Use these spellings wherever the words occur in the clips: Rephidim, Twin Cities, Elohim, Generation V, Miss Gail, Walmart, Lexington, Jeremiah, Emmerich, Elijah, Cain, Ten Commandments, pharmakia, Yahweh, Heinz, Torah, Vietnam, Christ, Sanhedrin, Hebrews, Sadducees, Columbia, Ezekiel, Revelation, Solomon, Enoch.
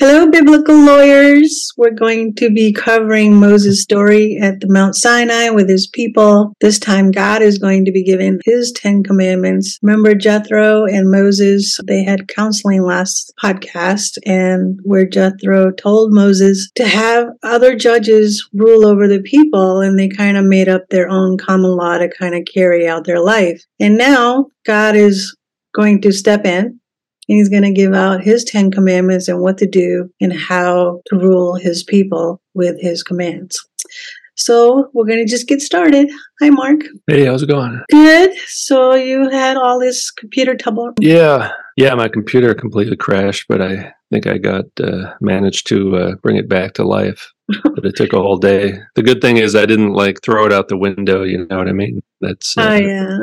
Hello, biblical lawyers. We're going to be covering Moses' story at the Mount Sinai with his people. This time, God is going to be giving his 10 Commandments. Remember Jethro and Moses? They had counseling last podcast, and where Jethro told Moses to have other judges rule over the people, and they kind of made up their own common law to kind of carry out their life. And now, God is going to step in. And he's going to give out his 10 Commandments and what to do and how to rule his people with his commands. So we're going to just get started. Hi, Mark. Hey, how's it going? Good. So you had all this computer trouble. Yeah, my computer completely crashed, but I think I got managed to bring it back to life. But it took a whole day. The good thing is I didn't throw it out the window. You know what I mean? That's yeah.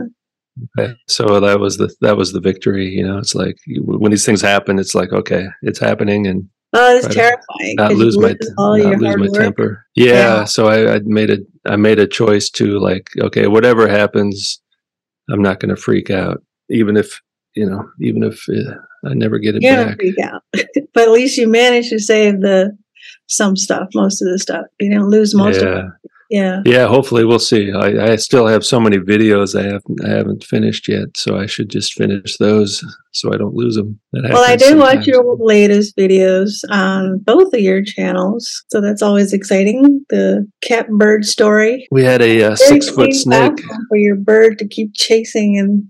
Okay. So that was the victory, It's like when these things happen, it's like, okay, it's happening, and it's terrifying. Not lose my temper. Yeah. So I made a choice to okay, whatever happens, I'm not going to freak out, even if I never get it back. Freak out. But at least you managed to save most of the stuff. You didn't lose most of it. Yeah. Hopefully, we'll see. I still have so many videos I haven't finished yet, so I should just finish those so I don't lose them. I did watch your latest videos on both of your channels, so that's always exciting. The cat bird story. We had a 6-foot snake for your bird to keep chasing, and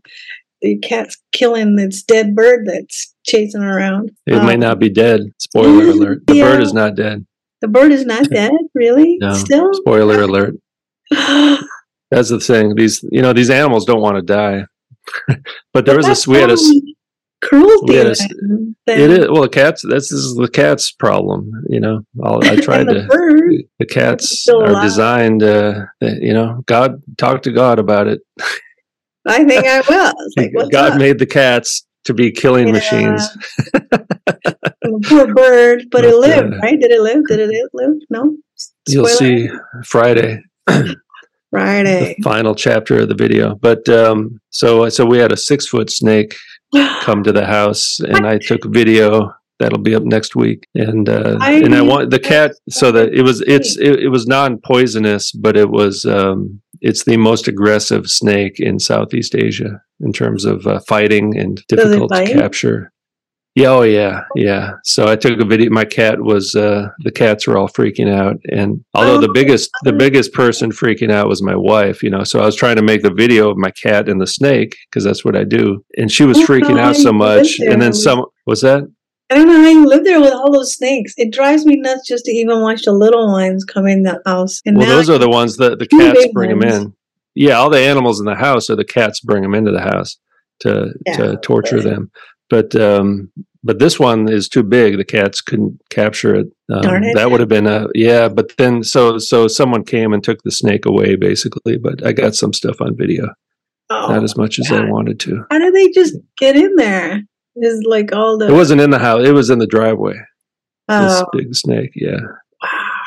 the cat's killing its dead bird that's chasing around. It might not be dead. Spoiler alert: the bird is not dead. The bird is not dead, really? No. Still? Spoiler alert. That's the thing. These animals don't want to die. But cruelty. It is. Well, this is the cat's problem, I tried to. The cats are designed, God, talk to God about it. I think I will. God made the cats to be killing machines. Poor bird, but it lived, right? Did it live? No. Spoiler. You'll see Friday. The final chapter of the video. But so we had a 6-foot snake come to the house, and I took video that'll be up next week. And I want the cat so that it was non-poisonous, but it was it's the most aggressive snake in Southeast Asia in terms of fighting and difficult to capture. Yeah, oh yeah. So I took a video. My cat was the cats were all freaking out, and although the biggest person freaking out was my wife, So I was trying to make the video of my cat and the snake because that's what I do, and she was freaking out so much. And then was that? I don't know how you live there with all those snakes. It drives me nuts just to even watch the little ones come in the house. And those are the ones that the cats bring them in. Yeah, all the animals in the house are the cats bring them into the house to torture them. But this one is too big. The cats couldn't capture it. Darn it. That would have been But then so someone came and took the snake away, basically. But I got some stuff on video. Oh, not as much as I wanted to. How do they just get in there? It wasn't in the house. It was in the driveway. Oh. This big snake. Yeah. Wow.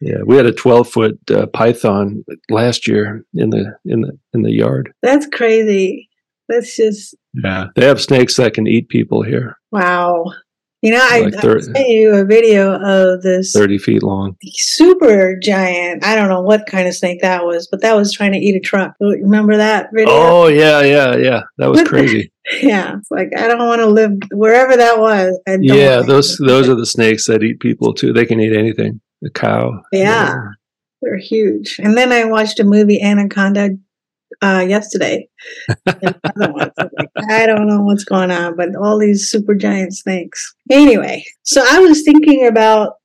Yeah, we had a 12-foot python last year in the yard. That's crazy. That's just. Yeah, they have snakes that can eat people here. Wow. I sent you a video of this 30 feet long, super giant. I don't know what kind of snake that was, but that was trying to eat a truck. Remember that video? Oh, yeah. That was crazy. Yeah. It's like, I don't want to live wherever that was. Those are the snakes that eat people too. They can eat anything. A cow. Yeah. Whatever. They're huge. And then I watched a movie, Anaconda, yesterday. I don't know what's going on, but all these super giant snakes. Anyway, so I was thinking about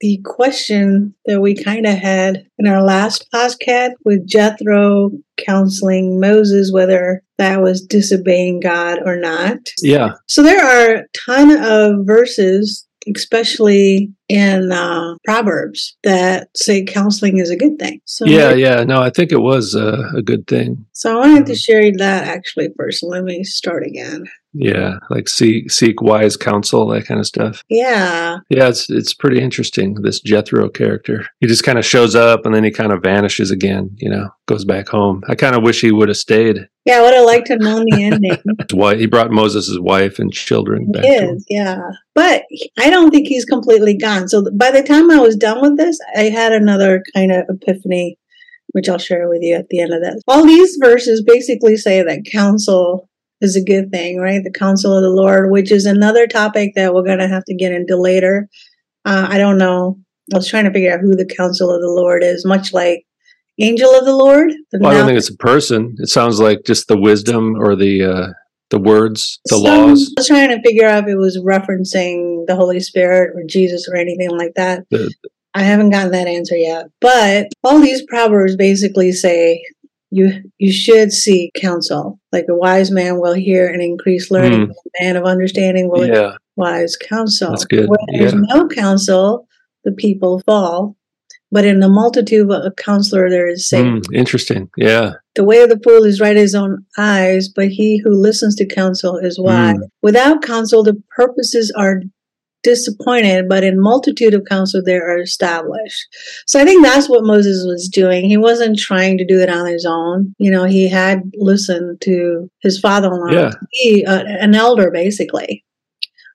the question that we kind of had in our last podcast with Jethro counseling Moses, whether that was disobeying God or not. Yeah. So there are a ton of verses, especially in Proverbs that say counseling is a good thing. So I think it was a good thing. So I wanted to share that actually first. Let me start again. Yeah, like seek wise counsel, that kind of stuff. Yeah. Yeah, it's pretty interesting, this Jethro character. He just kind of shows up and then he kind of vanishes again, goes back home. I kind of wish he would have stayed. Yeah, I would have liked to know the ending. He brought Moses' wife and children back. But I don't think he's completely gone. So by the time I was done with this, I had another kind of epiphany, which I'll share with you at the end of this. All these verses basically say that counsel is a good thing, right? The counsel of the Lord, which is another topic that we're going to have to get into later. I don't know. I was trying to figure out who the counsel of the Lord is, much like angel of the Lord. I don't think it's a person. It sounds like just the wisdom or the words, laws. I was trying to figure out if it was referencing the Holy Spirit or Jesus or anything like that. I haven't gotten that answer yet. But all these proverbs basically say, You should seek counsel. Like a wise man will hear and increase learning. A man of understanding will hear wise counsel. That's good. Where there's no counsel, the people fall. But in the multitude of a counselor, there is safety. Interesting. Yeah. The way of the fool is right in his own eyes, but he who listens to counsel is wise. Without counsel, the purposes are disappointed, but in multitude of counsel they are established. So I think that's what Moses was doing. He wasn't trying to do it on his own. He had listened to his father-in-law, to be an elder, basically.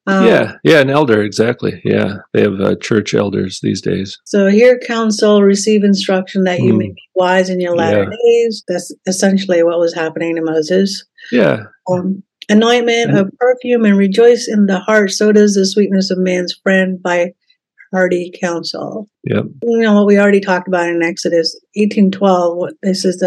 An elder, exactly. Yeah, they have church elders these days. So hear counsel, receive instruction that you may be wise in your latter days. That's essentially what was happening to Moses. Yeah. Anointment of perfume and rejoice in the heart. So does the sweetness of man's friend by hearty counsel. Yep. What we already talked about in Exodus 18:12. This is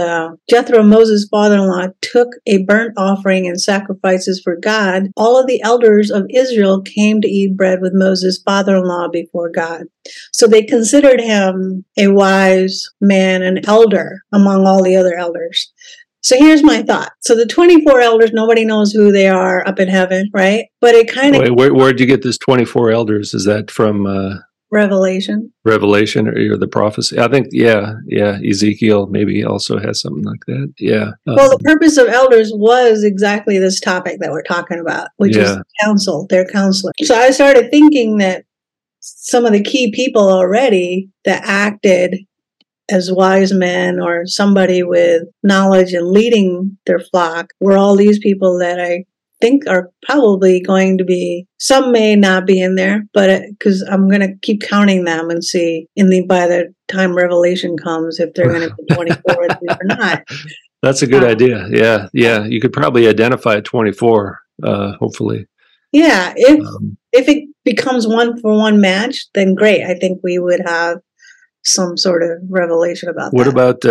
Jethro, Moses' father-in-law, took a burnt offering and sacrifices for God. All of the elders of Israel came to eat bread with Moses' father-in-law before God. So they considered him a wise man, an elder among all the other elders. So here's my thought. So the 24 elders, nobody knows who they are up in heaven, right? But it kind of... Where'd you get this 24 elders? Is that from... Revelation. Revelation or the prophecy. I think, Ezekiel maybe also has something like that. Yeah. Well, the purpose of elders was exactly this topic that we're talking about, which is counsel, their counselor. So I started thinking that some of the key people already that acted as wise men or somebody with knowledge and leading their flock were all these people that I think are probably going to be, some may not be in there, but because I'm going to keep counting them and see by the time Revelation comes if they're going to be 24 or not. That's a good idea. Yeah. Yeah. You could probably identify 24, hopefully. Yeah. If it becomes 1-for-1 match, then great. I think we would have some sort of revelation about that. What about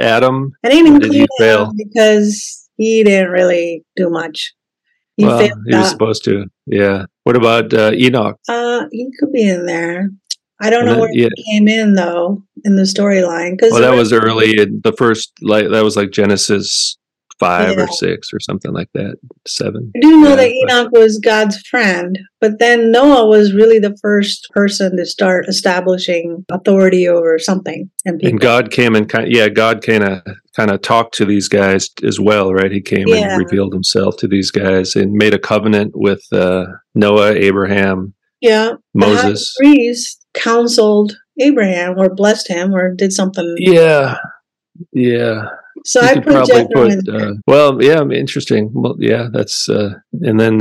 Adam? I didn't include Adam because he didn't really do much. He was supposed to. Yeah. What about Enoch? He could be in there. I don't know where he came in though in the storyline. Well, that was early in the first. Like that was like Genesis 5 or 6 or something like that. 7. I do know that Enoch was God's friend, but then Noah was really the first person to start establishing authority over something. And God came and kind of talked to these guys as well, right? He came and revealed himself to these guys and made a covenant with Noah, Abraham, Moses. The high priest counseled Abraham or blessed him or did something. Yeah. Yeah. So I probably put interesting. Well, yeah, that's and then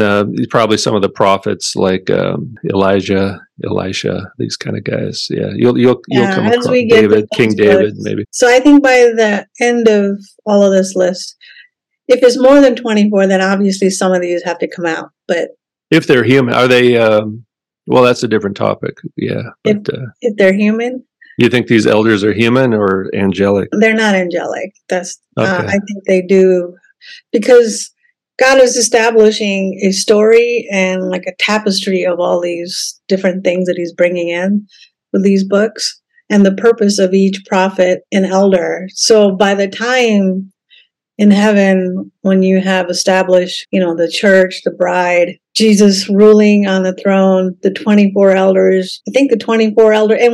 probably some of the prophets like Elijah, Elisha, these kind of guys. Yeah, you'll come across David, King David, maybe. So I think by the end of all of this list, if it's more than 24, then obviously some of these have to come out. But if they're human, are they? Well, that's a different topic. Yeah, but if they're human. You think these elders are human or angelic? They're not angelic. That's I think they do because God is establishing a story and like a tapestry of all these different things that he's bringing in with these books and the purpose of each prophet and elder. So by the time in heaven, when you have established, the church, the bride, Jesus ruling on the throne, the 24 elders, and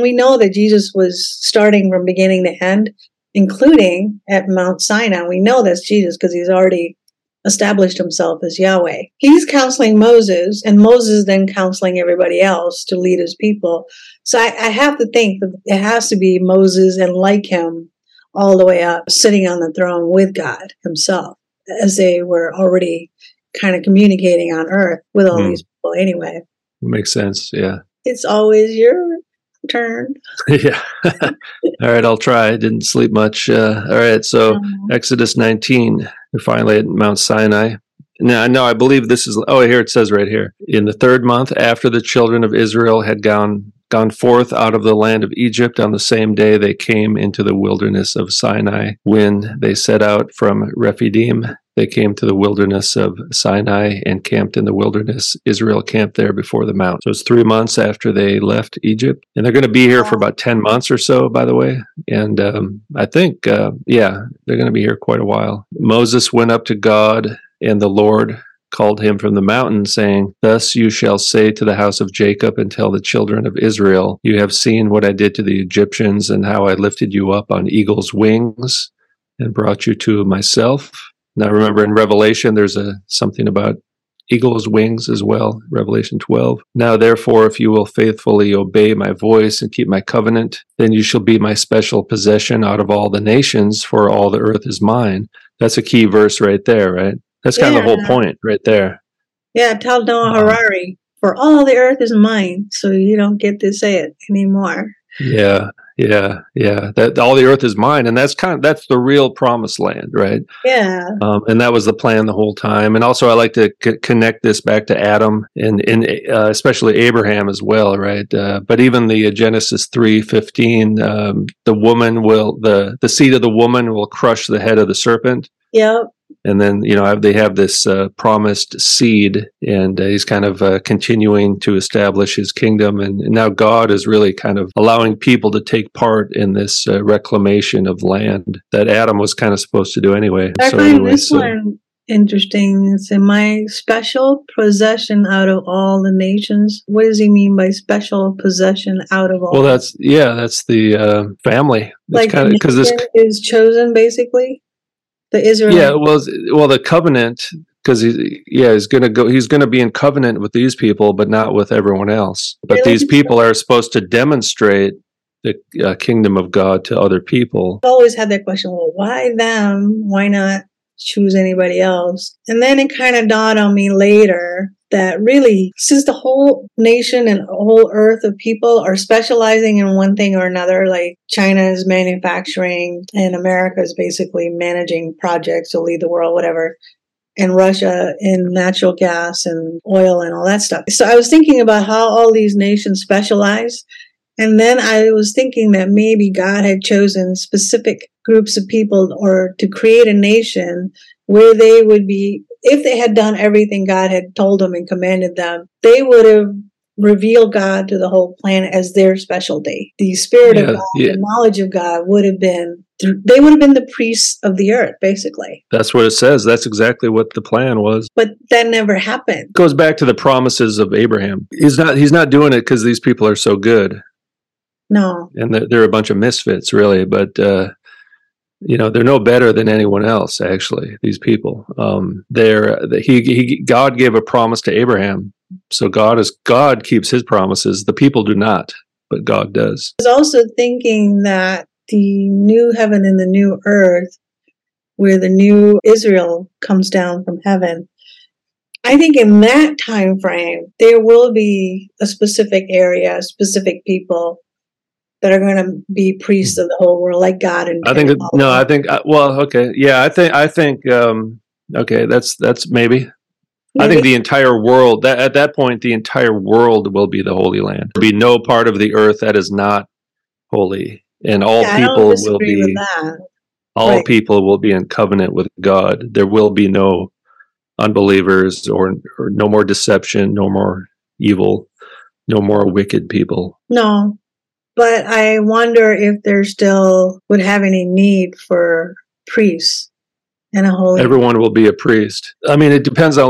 we know that Jesus was starting from beginning to end, including at Mount Sinai. We know that's Jesus because he's already established himself as Yahweh. He's counseling Moses, and Moses then counseling everybody else to lead his people. So I have to think that it has to be Moses and like him all the way up, sitting on the throne with God himself, as they were already kind of communicating on earth with all these people anyway. Makes sense, yeah. It's always your turn. Yeah. All right, I'll try. I didn't sleep much. All right, so Exodus 19, we're finally at Mount Sinai. Now, I believe this is, here it says right here, in the third month after the children of Israel had gone forth out of the land of Egypt, on the same day they came into the wilderness of Sinai. When they set out from Rephidim, they came to the wilderness of Sinai and camped in the wilderness. Israel camped there before the mount. So it's 3 months after they left Egypt. And they're going to be here for about 10 months or so, by the way. And I think, they're going to be here quite a while. Moses went up to God, and the Lord called him from the mountain, saying, "Thus you shall say to the house of Jacob and tell the children of Israel, you have seen what I did to the Egyptians and how I lifted you up on eagle's wings and brought you to myself." Now remember in Revelation, there's something about eagle's wings as well, Revelation 12. "Now therefore, if you will faithfully obey my voice and keep my covenant, then you shall be my special possession out of all the nations, for all the earth is mine." That's a key verse right there, right? That's kind of the whole point right there. Yeah, tell Noah Harari, "For all the earth is mine," so you don't get to say it anymore. Yeah. That all the earth is mine, and that's the real promised land, right? Yeah. And that was the plan the whole time. And also, I like to connect this back to Adam and especially Abraham as well, right? But even the Genesis 3:15, the seed of the woman will crush the head of the serpent. Yep. And then, they have this promised seed, and he's kind of continuing to establish his kingdom. And now God is really kind of allowing people to take part in this reclamation of land that Adam was kind of supposed to do anyway. I find this one interesting. It's in my special possession out of all the nations. What does he mean by special possession out of all? Well, that's the family. Like the nation is chosen, basically? The Israelites. Yeah, well, the covenant, because he's going to be in covenant with these people, but not with everyone else. But these people are supposed to demonstrate the kingdom of God to other people. I always had that question, well, why them? Why not choose anybody else? And then it kind of dawned on me later that really, since the whole nation and whole earth of people are specializing in one thing or another, like China is manufacturing and America is basically managing projects to lead the world, whatever, and Russia in natural gas and oil and all that stuff. So I was thinking about how all these nations specialize. And then I was thinking that maybe God had chosen specific groups of people or to create a nation where they would be, if they had done everything God had told them and commanded them, they would have revealed God to the whole planet as their specialty. The spirit of God, the knowledge of God would have been, they would have been the priests of the earth, basically. That's what it says. That's exactly what the plan was. But that never happened. It goes back to the promises of Abraham. He's not doing it because these people are so good. No. And they're a bunch of misfits, really. But, they're no better than anyone else, actually, these people. God gave a promise to Abraham. So God keeps his promises. The people do not, but God does. I was also thinking that the new heaven and the new earth, where the new Israel comes down from heaven, I think in that time frame, there will be a specific area, specific people that are going to be priests of the whole world, like God. And I think the entire world, at that point, the entire world will be the Holy Land. There'll be no part of the earth that is not holy. And all people will be, people will be in covenant with God. There will be no unbelievers or no more deception, no more evil, no more wicked people. No. But I wonder if there still would have any need for priests and a holy. Everyone will be a priest. I mean, it depends on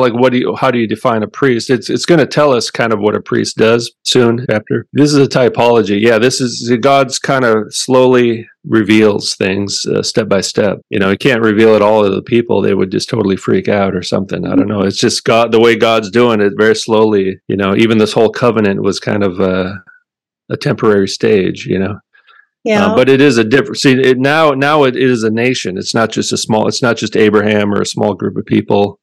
how do you define a priest? It's going to tell us kind of what a priest does soon after. This is a typology. Yeah, this is God's kind of slowly reveals things step by step. You know, he can't reveal it all to the people. They would just totally freak out or something. I don't know. It's just God, the way God's doing it very slowly. You know, even this whole covenant was kind of a temporary stage, you know. Yeah. But it is a different. See, now it is a nation. It's not just It's not just Abraham or a small group of people,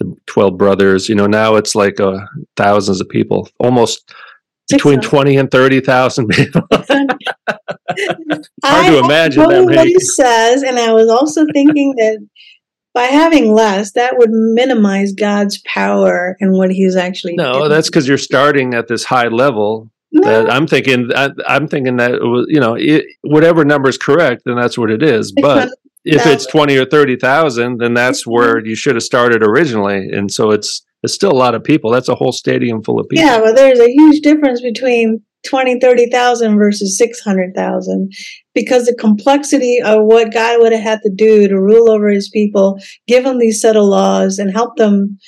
the 12 brothers. You know, now it's like thousands of people, almost between 20 and 30,000 people. Hard to imagine that many. What it says, and I was also thinking that by having less, that would minimize God's power and what He's actually doing. No, that's because you're starting at this high level. No. That I'm thinking that it was, you know, whatever number is correct, then that's what it is. But if it's 20 or 30,000, then that's where you should have started originally. And so it's still a lot of people. That's a whole stadium full of people. Yeah, well, there's a huge difference between 20, 30,000 versus 600,000, because the complexity of what God would have had to do to rule over His people, give them these set of laws, and help them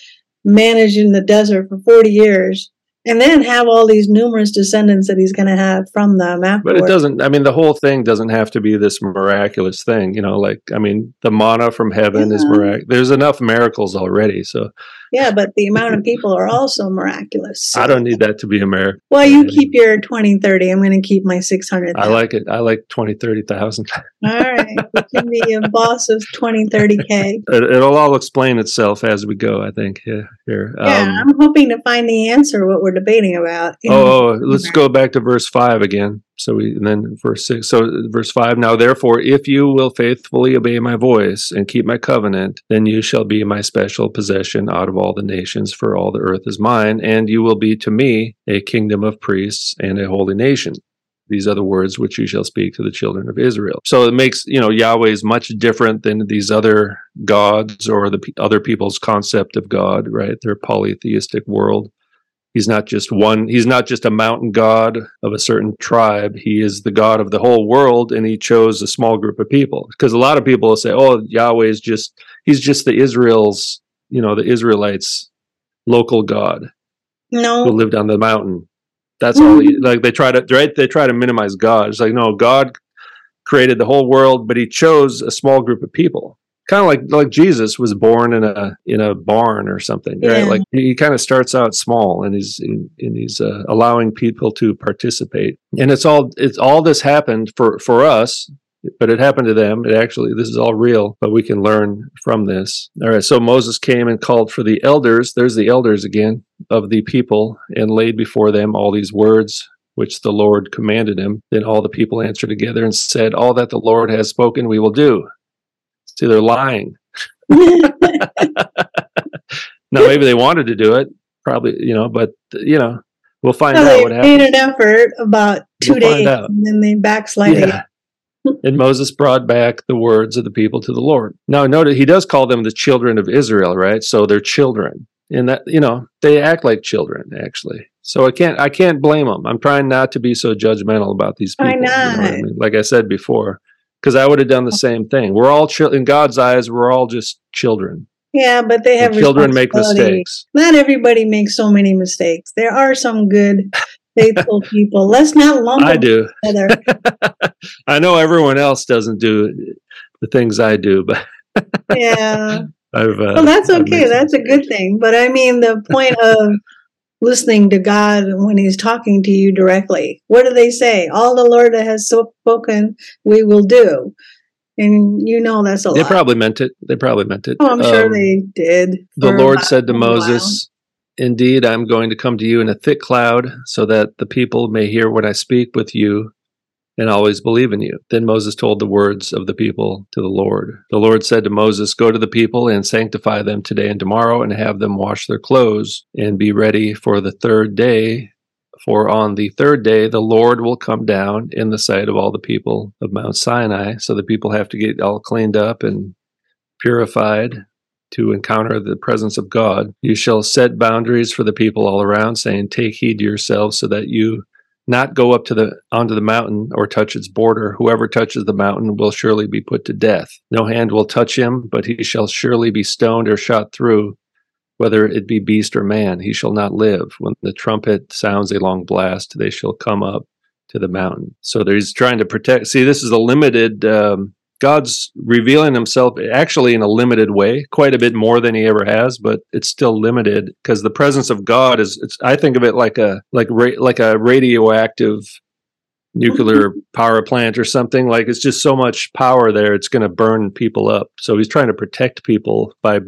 manage in the desert for 40 years. And then have all these numerous descendants that He's going to have from them afterwards. But it doesn't, I mean, the whole thing doesn't have to be this miraculous thing, you know, like, I mean, the manna from heaven is miraculous. There's enough miracles already, so. Yeah, but the amount of people are also miraculous. So. I don't need that to be a miracle. Well, you keep your 20, 30. I'm going to keep my 600,000. I like it. I like 20, 30,000. All right. You can be a boss of 20, 30K. It'll all explain itself as we go, I think. Yeah, here. I'm hoping to find the answer, what we're debating about. Let's go back to verse 5 again. And then verse 6. So verse 5, now therefore, if you will faithfully obey my voice and keep my covenant, then you shall be my special possession out of all the nations, for all the earth is mine, and you will be to me a kingdom of priests and a holy nation. These are the words which you shall speak to the children of Israel. So it makes, you know, Yahweh is much different than these other gods or the other people's concept of God, right? Their polytheistic world. He's not just one. He's not just a mountain god of a certain tribe. He is the God of the whole world, and He chose a small group of people. Because a lot of people will say, "Oh, Yahweh is just the Israelites' local god who lived on the mountain." That's all. They try to minimize God. It's like, no, God created the whole world, but He chose a small group of people. Kind of like Jesus was born in a barn or something, right? Yeah. Like he kind of starts out small, and he's allowing people to participate. And it's all this happened for us, but it happened to them. This is all real, but we can learn from this. All right. So Moses came and called for the elders. There's the elders again of the people, and laid before them all these words which the Lord commanded him. Then all the people answered together and said, "All that the Lord has spoken, we will do." See, they're lying. Now, maybe they wanted to do it, probably, you know, but, you know, we'll find out what happened. They made an effort about two days, and then they backslided. Yeah. And Moses brought back the words of the people to the Lord. Now, notice he does call them the children of Israel, right? So they're children. And that, you know, they act like children, actually. So I can't blame them. I'm trying not to be so judgmental about these people. Why not? You know what I mean? Like I said before. Because I would have done the same thing. We're all in God's eyes. We're all just children. Yeah, but they have children make mistakes. Not everybody makes so many mistakes. There are some good, faithful people. Let's not lump them together. I know everyone else doesn't do the things I do, but yeah, well, that's okay. That's a good thing. But I mean, the point of listening to God when He's talking to you directly. What do they say? All the Lord has spoken, we will do. And you know that's a lie. They probably meant it. Oh, I'm sure they did. The Lord said to Moses, "Indeed, I'm going to come to you in a thick cloud so that the people may hear what I speak with you and always believe in you." Then Moses told the words of the people to the Lord. The Lord said to Moses, "Go to the people and sanctify them today and tomorrow, and have them wash their clothes and be ready for the third day. For on the third day, the Lord will come down in the sight of all the people of Mount Sinai." So the people have to get all cleaned up and purified to encounter the presence of God. "You shall set boundaries for the people all around, saying, 'Take heed to yourselves so that you not go up to the onto the mountain or touch its border. Whoever touches the mountain will surely be put to death. No hand will touch him, but he shall surely be stoned or shot through, whether it be beast or man. He shall not live. When the trumpet sounds a long blast, they shall come up to the mountain. So he's trying to protect. See, this is a limited, God's revealing himself actually in a limited way, quite a bit more than he ever has, but it's still limited because the presence of God is, I think of it like a radioactive nuclear power plant or something. Like, it's just so much power there, it's going to burn people up. So he's trying to protect people by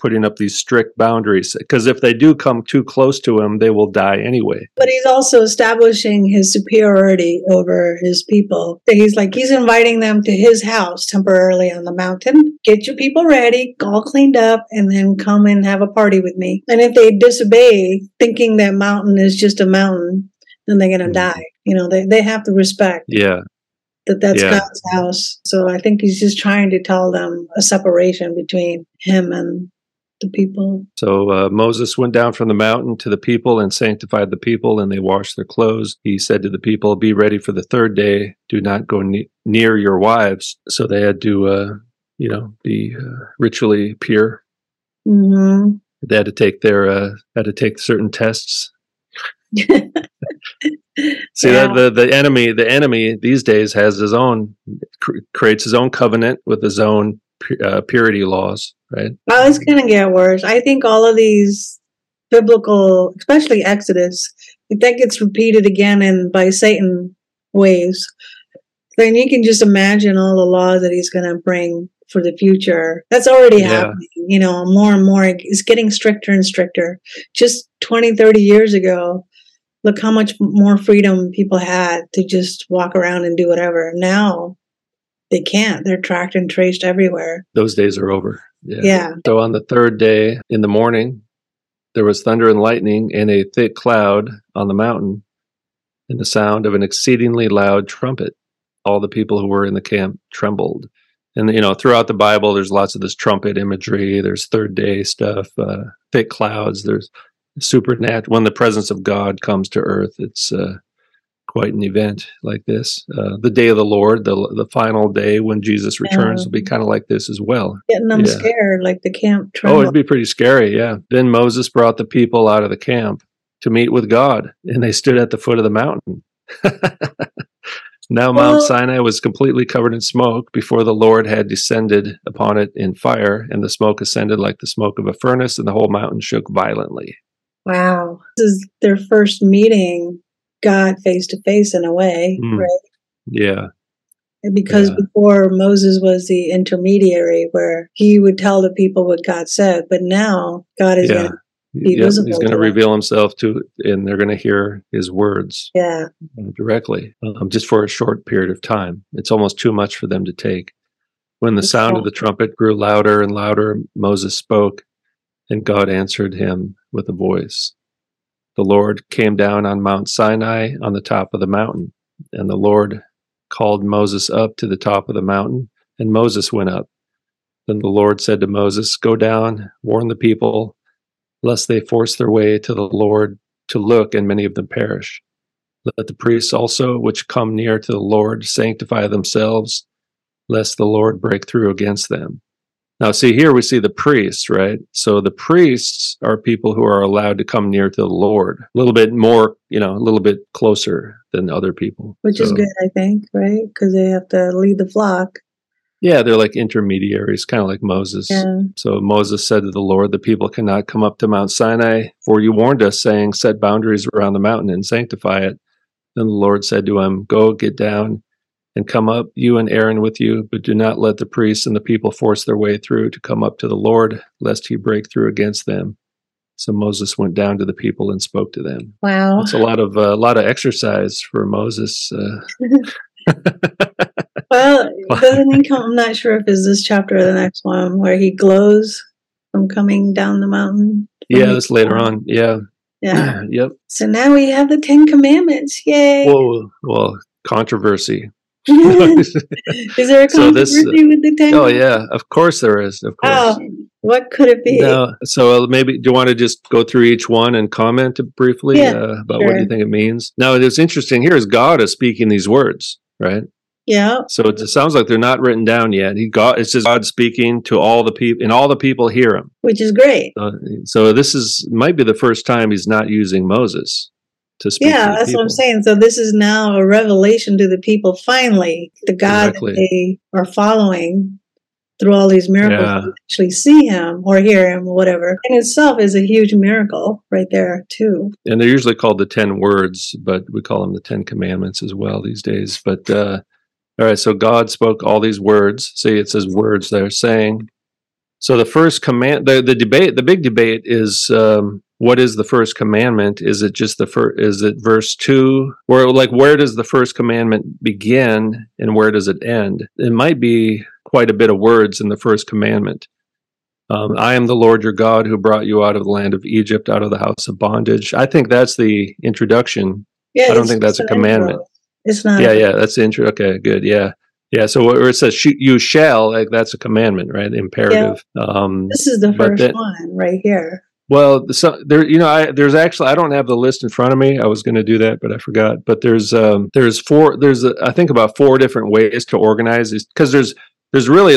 putting up these strict boundaries, because if they do come too close to him, they will die anyway. But he's also establishing his superiority over his people. He's inviting them to his house temporarily on the mountain. Get your people ready, all cleaned up, and then come and have a party with me. And if they disobey, thinking that mountain is just a mountain, then they're going to die. You know, they have to respect. Yeah. That's God's house. So I think he's just trying to tell them a separation between him and the people. So Moses went down from the mountain to the people and sanctified the people, and they washed their clothes. He said to the people, "Be ready for the third day. Do not go near your wives." So they had to, be ritually pure. Mm-hmm. They had to take certain tests. See, the enemy these days has his own, creates his own covenant with his own purity laws, right? Well, it's going to get worse. I think all of these biblical, especially Exodus, if that gets repeated again and by Satan ways, then you can just imagine all the laws that he's going to bring for the future. That's already happening, more and more. It's getting stricter and stricter. Just 20, 30 years ago, look how much more freedom people had to just walk around and do whatever. Now, they can't. They're tracked and traced everywhere. Those days are over. Yeah. So on the third day in the morning, there was thunder and lightning and a thick cloud on the mountain and the sound of an exceedingly loud trumpet. All the people who were in the camp trembled. And, throughout the Bible, there's lots of this trumpet imagery. There's third day stuff, thick clouds. There's supernatural. When the presence of God comes to earth, it's quite an event like this. The day of the Lord, the final day when Jesus returns, will be kind of like this as well. And I'm scared, like the camp trembled. Oh, it'd be pretty scary, yeah. Then Moses brought the people out of the camp to meet with God, and they stood at the foot of the mountain. Now Mount Sinai was completely covered in smoke before the Lord had descended upon it in fire, and the smoke ascended like the smoke of a furnace, and the whole mountain shook violently. Wow. This is their first meeting God face to face in a way, right? Yeah. Because before Moses was the intermediary where he would tell the people what God said, but now God is going to be visible. He's going to reveal himself and they're going to hear his words directly, just for a short period of time. It's almost too much for them to take. When the sound of the trumpet grew louder and louder, Moses spoke, and God answered him with a voice. The Lord came down on Mount Sinai on the top of the mountain, and the Lord called Moses up to the top of the mountain, and Moses went up. Then the Lord said to Moses, "Go down, warn the people, lest they force their way to the Lord to look, and many of them perish. Let the priests also, which come near to the Lord, sanctify themselves, lest the Lord break through against them." Now, see, here we see the priests, right? So the priests are people who are allowed to come near to the Lord, a little bit more, a little bit closer than other people. Which is good, I think, right? Because they have to lead the flock. Yeah, they're like intermediaries, kind of like Moses. Yeah. So Moses said to the Lord, "The people cannot come up to Mount Sinai, for you warned us, saying, 'Set boundaries around the mountain and sanctify it.'" Then the Lord said to him, "Go, get down, and come up, you and Aaron with you, but do not let the priests and the people force their way through to come up to the Lord, lest he break through against them." So Moses went down to the people and spoke to them. Wow. That's a lot of exercise for Moses. Well, doesn't he come? I'm not sure if it's this chapter or the next one where he glows from coming down the mountain. Yeah, that's later on. Yeah. Yep. So now we have the Ten Commandments. Yay. Whoa. Well, controversy. Is there a controversy with the Ten? Oh yeah, of course there is. Of course. Oh, what could it be? So maybe do you want to just go through each one and comment briefly about what you think it means? Now, it's interesting. Here is God is speaking these words, right? Yeah. So it sounds like they're not written down yet. It says God speaking to all the people, and all the people hear him, which is great. So this might be the first time he's not using Moses. That's people. What I'm saying. So this is now a revelation to the people, finally, the God that they are following through all these miracles, actually see him or hear him or whatever. In itself is a huge miracle right there, too. And they're usually called the 10 words, but we call them the 10 commandments as well these days. But all right, so God spoke all these words. See, it says words they're saying. So the first command, the big debate is... what is the first commandment? Is it just is it verse 2? Where does the first commandment begin and where does it end? It might be quite a bit of words in the first commandment. I am the Lord your God who brought you out of the land of Egypt, out of the house of bondage. I think that's the introduction. Yeah, I don't think that's a commandment. It's not. Yeah, that's the intro. Okay, good. Yeah. Yeah, so where it says you shall, that's a commandment, right? Imperative. Yeah. This is the first one right here. Well, there's actually, I don't have the list in front of me. I was going to do that, but I forgot. But there's about four different ways to organize this, because there's really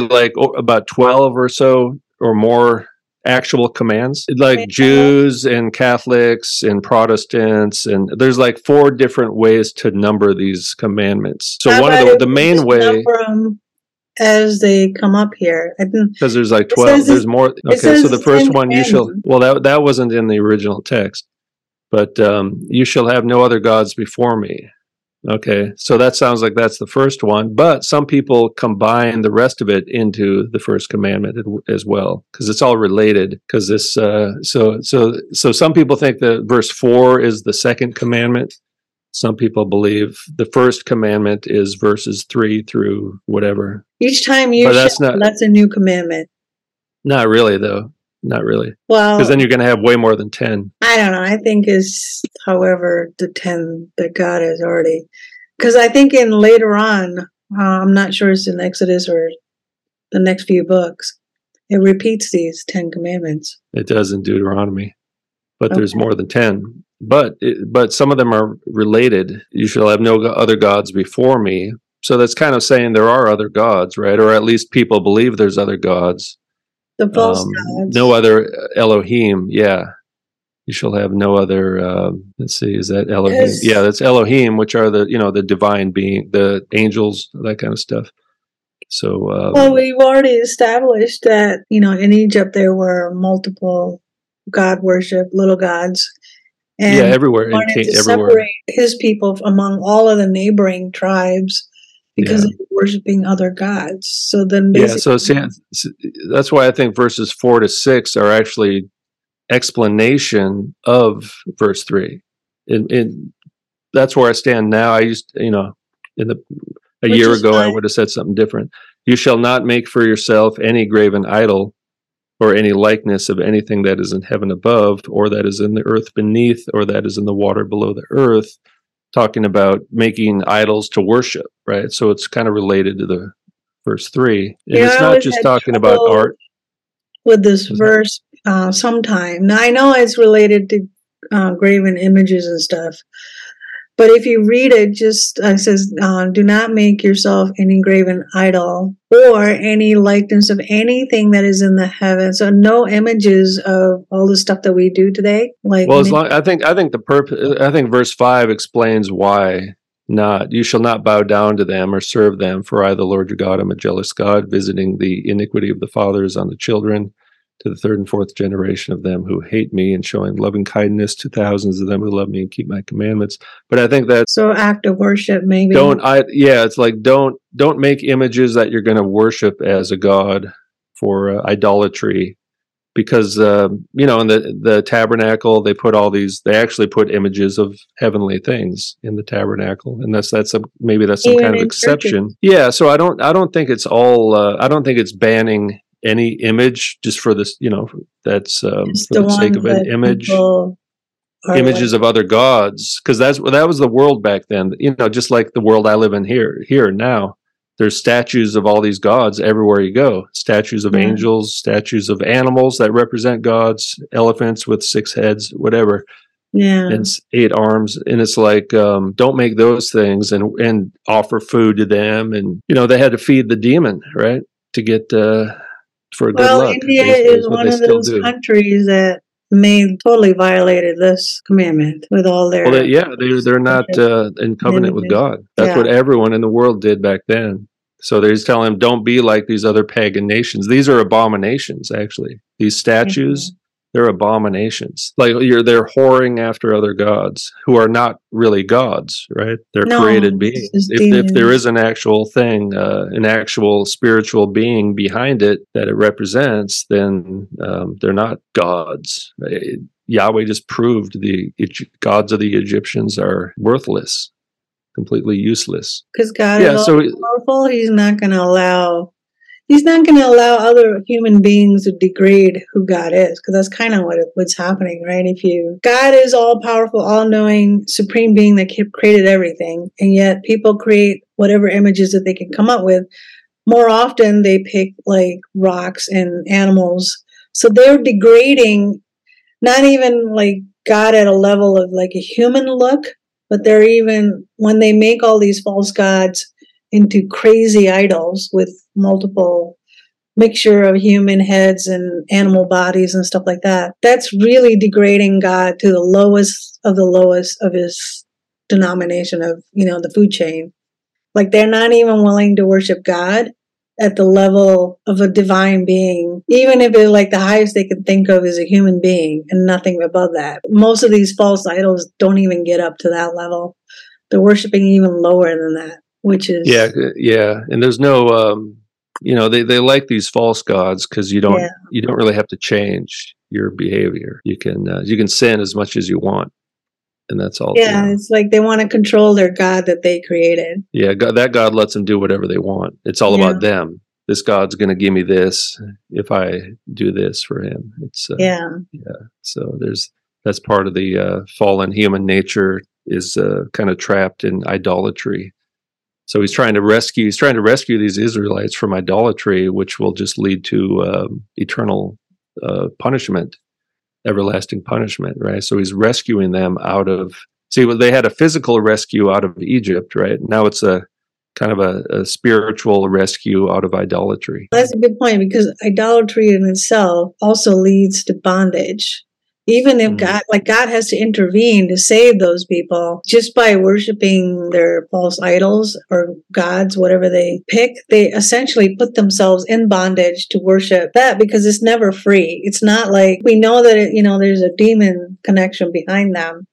about 12 or so or more actual commands, Jews and Catholics and Protestants, and there's four different ways to number these commandments. So one of the main way. As they come up here, because there's 12. There's more. Okay, so the first one, you shall. Well, that wasn't in the original text, but you shall have no other gods before me. Okay, so that sounds like that's the first one, but some people combine the rest of it into the first commandment as well, because it's all related. Because this, so some people think that verse 4 is the second commandment. Some people believe the first commandment is verses 3 through whatever. Each time you that's a new commandment. Not really, though. Not really. Well, because then you're going to have way more than 10. I don't know. I think it's however the 10 that God has already. Because I think in later on, I'm not sure it's in Exodus or the next few books, it repeats these 10 commandments. It does in Deuteronomy, but there's more than 10. But some of them are related. You shall have no other gods before me. So that's kind of saying there are other gods, right? Or at least people believe there's other gods. The false gods. No other Elohim. Yeah. You shall have no other, is that Elohim? Yes. Yeah, that's Elohim, which are the divine being, the angels, that kind of stuff. So. Well, we've already established that, in Egypt there were multiple god worship, little gods. And everywhere. He wanted to separate his people among all of the neighboring tribes because they were worshiping other gods. So then that's why I think verses 4 to 6 are actually explanation of verse 3. And that's where I stand now. I used, year ago, I would have said something different. You shall not make for yourself any graven idol, or any likeness of anything that is in heaven above, or that is in the earth beneath, or that is in the water below the earth, talking about making idols to worship, right? So it's kind of related to the verse 3. And it's not just talking about art. With this verse sometime. Now, I know it's related to graven images and stuff, but if you read it, it says, do not make yourself any graven idol or any likeness of anything that is in the heavens. So no images of all the stuff that we do today. I think verse 5 explains why not. You shall not bow down to them or serve them, for I, the Lord your God, am a jealous God, visiting the iniquity of the fathers on the children to the third and fourth generation of them who hate me, and showing loving kindness to thousands of them who love me and keep my commandments. But I think that's so act of worship, maybe. It's don't make images that you're going to worship as a god for idolatry, because in the tabernacle they actually put images of heavenly things in the tabernacle, and that's kind of exception. Churches. Yeah, so I don't think it's all. I don't think it's banning any image just for this, that's for the sake of an image. images of other gods, because that was the world back then. You know, just like the world I live in here now. There's statues of all these gods everywhere you go. Statues of angels, statues of animals that represent gods, elephants with 6 heads, whatever, and 8 arms. And it's like, don't make those things and offer food to them. And, you know, they had to feed the demon, right, to get for good luck. Well, India is one of those countries that totally violated this commandment with all their... Well, they're not in covenant with God. That's what everyone in the world did back then. So they're just telling them, don't be like these other pagan nations. These are abominations, actually. These statues, they're abominations. Like they're whoring after other gods who are not really gods, right? They're created beings. If there is an actual thing, an actual spiritual being behind it that it represents, then they're not gods. Yahweh just proved the gods of the Egyptians are worthless, completely useless. Because God is all-powerful. He's not going to allow other human beings to degrade who God is, because that's kind of what's happening, right? God is all-powerful, all-knowing, supreme being that created everything, and yet people create whatever images that they can come up with. More often, they pick, like, rocks and animals. So they're degrading not even, like, God at a level of, like, a human look, but they're even, when they make all these false gods into crazy idols with multiple mixture of human heads and animal bodies and stuff like that. That's really degrading God to the lowest of his denomination of, the food chain. Like they're not even willing to worship God at the level of a divine being, even if it's like the highest they can think of is a human being and nothing above that. Most of these false idols don't even get up to that level. They're worshiping even lower than that. Which is and there's no they like these false gods because you don't really have to change your behavior. You can sin as much as you want, and that's all. It's like they want to control their god that they created. That god lets them do whatever they want. It's all about them. This god's going to give me this if I do this for him. It's So that's part of the fallen human nature is kind of trapped in idolatry. So he's trying to rescue these Israelites from idolatry, which will just lead to eternal punishment, everlasting punishment, right? So he's rescuing them they had a physical rescue out of Egypt, right? Now it's a kind of a spiritual rescue out of idolatry. That's a good point, because idolatry in itself also leads to bondage. Even if God has to intervene to save those people just by worshiping their false idols or gods, whatever they pick, they essentially put themselves in bondage to worship that, because it's never free. It's not like we know that, there's a demon connection behind them.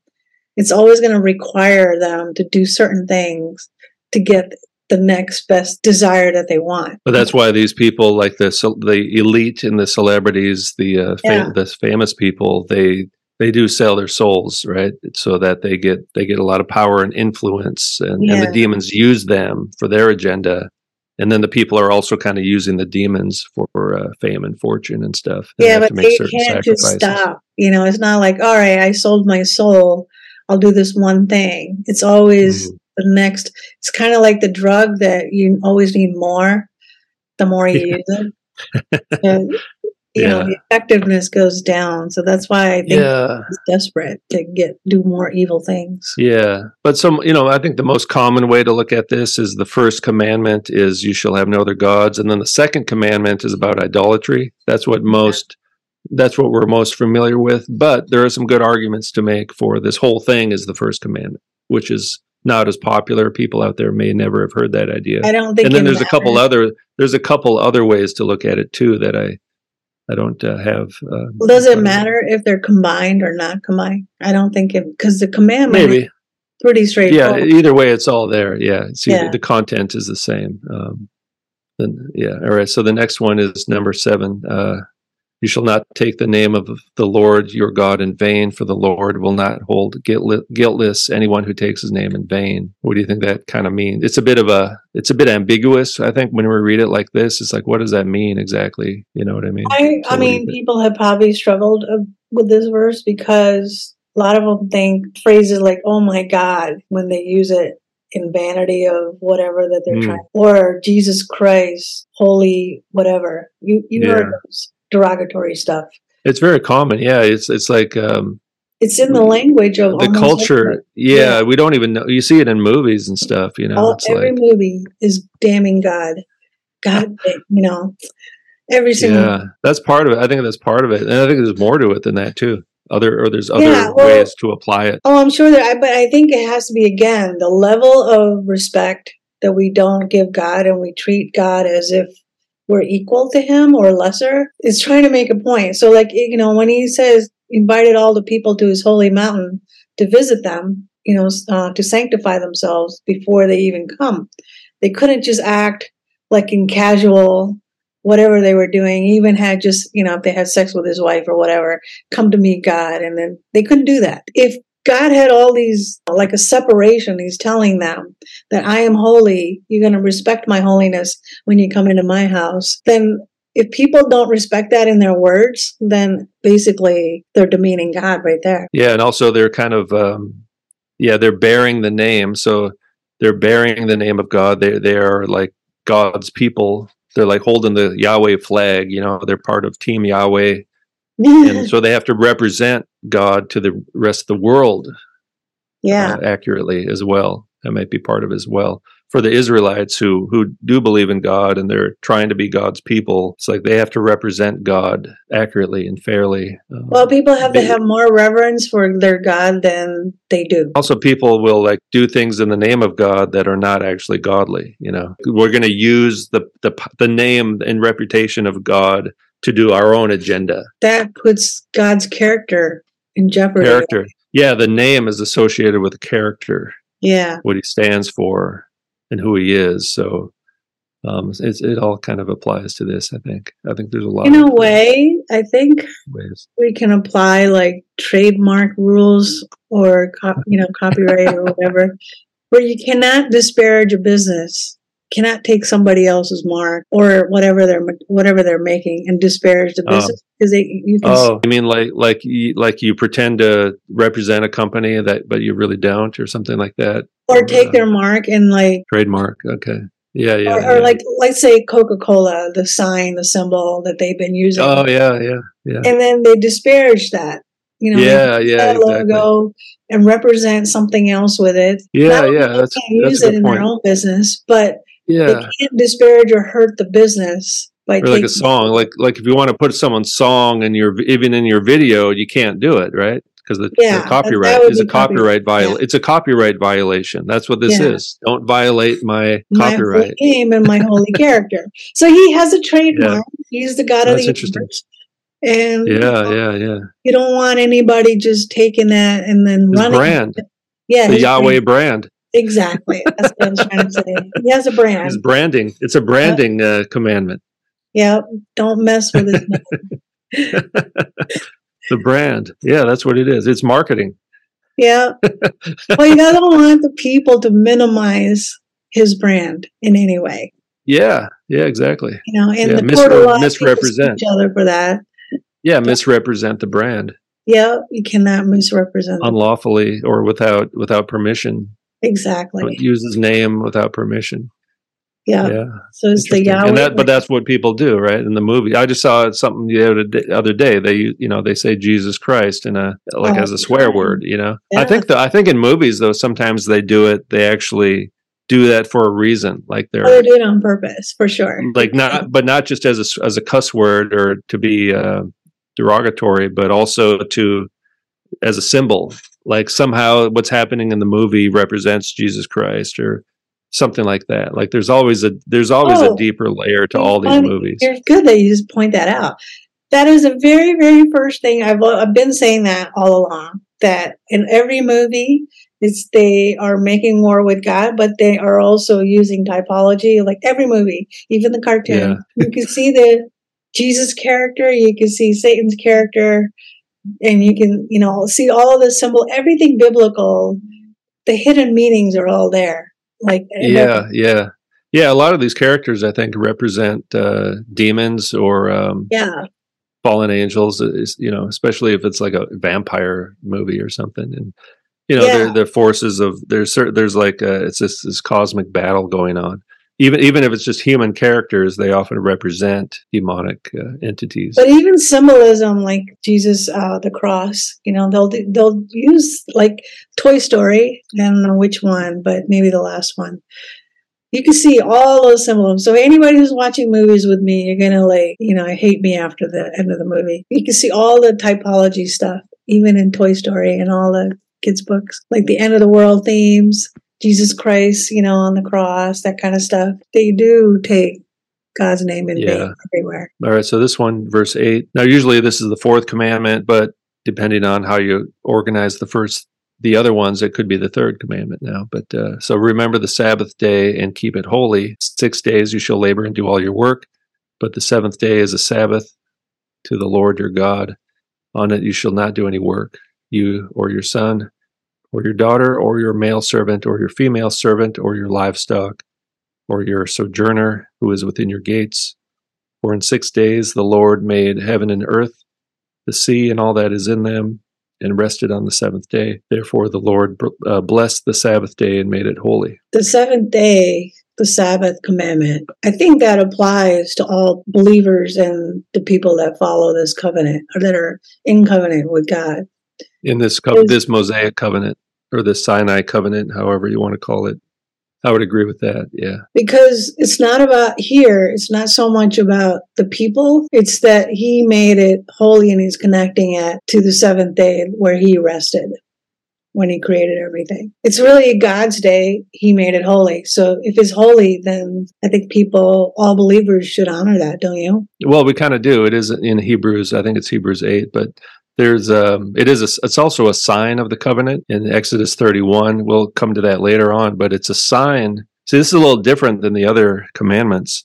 It's always going to require them to do certain things to get the next best desire that they want. But that's why these people, like the elite and the celebrities, the famous people, they do sell their souls, right? So that they get a lot of power and influence, and the demons use them for their agenda. And then the people are also kind of using the demons for fame and fortune and stuff. But they can't just stop. It's not like, all right, I sold my soul, I'll do this one thing. It's always... The next, it's kind of like the drug that you always need more, the more you use it. And, the effectiveness goes down. So that's why I think it's desperate to do more evil things. Yeah. But I think the most common way to look at this is the first commandment is you shall have no other gods. And then the second commandment is about idolatry. That's what we're most familiar with. But there are some good arguments to make for this whole thing is the first commandment, which is not as popular. People out there may never have heard that idea. I don't think. And then there's a couple other ways to look at it too that I don't have. Does it matter if they're combined or not combined? I don't think because the commandment is pretty straightforward. Yeah, either way, it's all there. Yeah, the content is the same. All right. So the next one is number 7. You shall not take the name of the Lord your God in vain, for the Lord will not hold guiltless anyone who takes his name in vain. What do you think that kind of means? It's a bit ambiguous. I think when we read it like this, it's like, what does that mean exactly? You know what I mean? I mean, people have probably struggled with this verse because A lot of them think phrases like, oh my God, when they use it in vanity of whatever that they're trying, or Jesus Christ, holy, whatever. You heard those derogatory stuff. It's very common. Yeah. It's like, it's in the language of the culture. Like, yeah. We don't even know. You see it in movies and stuff, you know, every movie is damning God, you know, every single movie. That's part of it. I think that's part of it. And I think there's more to it than that too. There's other ways to apply it. Oh, I'm sure that, but I think it has to be, again, the level of respect that we don't give God, and we treat God as if we're equal to him or lesser. It's trying to make a point. So like, you know, when he says invited all the people to his holy mountain to visit them, you know, to sanctify themselves before they even come, they couldn't just act like in casual whatever they were doing, even had just, you know, if they had sex with his wife or whatever, come to meet God. And then they couldn't do that. If God had all these, like a separation, he's telling them that I am holy, you're going to respect my holiness when you come into my house. Then if people don't respect that in their words, then basically they're demeaning God right there. Yeah. And also they're kind of, they're bearing the name. So they're bearing the name of God. They are like God's people. They're like holding the Yahweh flag, you know, they're part of Team Yahweh. And so they have to represent God to the rest of the world accurately as well. That might be part of it as well. For the Israelites who do believe in God and they're trying to be God's people, it's like they have to represent God accurately and fairly. Well, people have to have more reverence for their God than they do. Also, people will like do things in the name of God that are not actually godly. You know, we're going to use the name and reputation of God to do our own agenda. That puts God's character in jeopardy. Character, yeah. The name is associated with character. Yeah, what he stands for. And who he is. So it all kind of applies to this, I think. I think there's a lot. In a way, I think we can apply like trademark rules or, copyright or whatever, where you cannot disparage a business, cannot take somebody else's mark or whatever they're making and disparage the business. I mean, like you pretend to represent a company that, but you really don't, or something like that. Or take their mark and like trademark. Okay. Yeah. Or like, let's say Coca-Cola, the sign, the symbol that they've been using. Oh yeah. And then they disparage that, you know, that logo and represent something else with it. Yeah. They can't use it in their own business, but they can't disparage or hurt the business. Or like a song, like if you want to put someone's song in your video, you can't do it, right? Because the copyright is a copyright violation. Yeah. It's a copyright violation. That's what this is. Don't violate my copyright. My holy name and my holy character. So he has a trademark. Yeah. He's the God of the universe. And you don't want anybody just taking that and then his running. Brand. Yeah, the Yahweh brand. Exactly. That's what I'm trying to say. He has a brand. His branding. It's a branding commandment. Yeah, don't mess with his name. The brand. Yeah, that's what it is. It's marketing. Yeah. Well, you don't want the people to minimize his brand in any way. Yeah, exactly. You know, and misrepresent each other for that. Yeah, misrepresent the brand. Yeah, you cannot misrepresent unlawfully or without permission. Exactly. Use his name without permission. Yeah. So it's the Yahweh. But that's what people do, right? In the movie, I just saw something the other day. They say Jesus Christ in as a swear word. You know, yeah. I think in movies though sometimes they do it. They actually do that for a reason. Like they do it on purpose for sure. Like not just as a cuss word or to be derogatory, but also as a symbol. Like somehow what's happening in the movie represents Jesus Christ or something like that. Like there's always a deeper layer to all these movies. It's good that you just point that out. That is the very, very first thing I've been saying that all along, that in every movie they are making war with God, but they are also using typology, like every movie, even the cartoon. Yeah. You can see the Jesus character, you can see Satan's character, and you can, you know, see all the symbol, everything biblical, the hidden meanings are all there. Like a lot of these characters I think represent demons or fallen angels, is, you know, especially if it's like a vampire movie or something. And, you know, they're forces of, there's like, it's just this cosmic battle going on. Even if it's just human characters, they often represent demonic entities. But even symbolism, like Jesus, the cross, you know, they'll use like Toy Story. I don't know which one, but maybe the last one. You can see all those symbols. So anybody who's watching movies with me, you're gonna like, you know, hate me after the end of the movie. You can see all the typology stuff, even in Toy Story and all the kids' books, like the end of the world themes. Jesus Christ, you know, on the cross, that kind of stuff. They do take God's name in vain everywhere. All right, so this one, verse 8. Now, usually this is the fourth commandment, but depending on how you organize the first, the other ones, it could be the third commandment now. But so remember the Sabbath day and keep it holy. 6 days you shall labor and do all your work, but the seventh day is a Sabbath to the Lord your God. On it you shall not do any work, you or your son, or your daughter, or your male servant, or your female servant, or your livestock, or your sojourner who is within your gates. For in 6 days the Lord made heaven and earth, the sea and all that is in them, and rested on the seventh day. Therefore the Lord blessed the Sabbath day and made it holy. The seventh day, the Sabbath commandment, I think that applies to all believers and the people that follow this covenant, or that are in covenant with God. In this Mosaic covenant. Or the Sinai covenant, however you want to call it. I would agree with that, yeah. Because it's not about here, it's not so much about the people, it's that he made it holy and he's connecting it to the seventh day where he rested when he created everything. It's really God's day, he made it holy. So if it's holy, then I think people, all believers should honor that, don't you? Well, we kind of do. It is in Hebrews, I think it's Hebrews 8, but... It's also a sign of the covenant in Exodus 31. We'll come to that later on, but it's a sign. See, this is a little different than the other commandments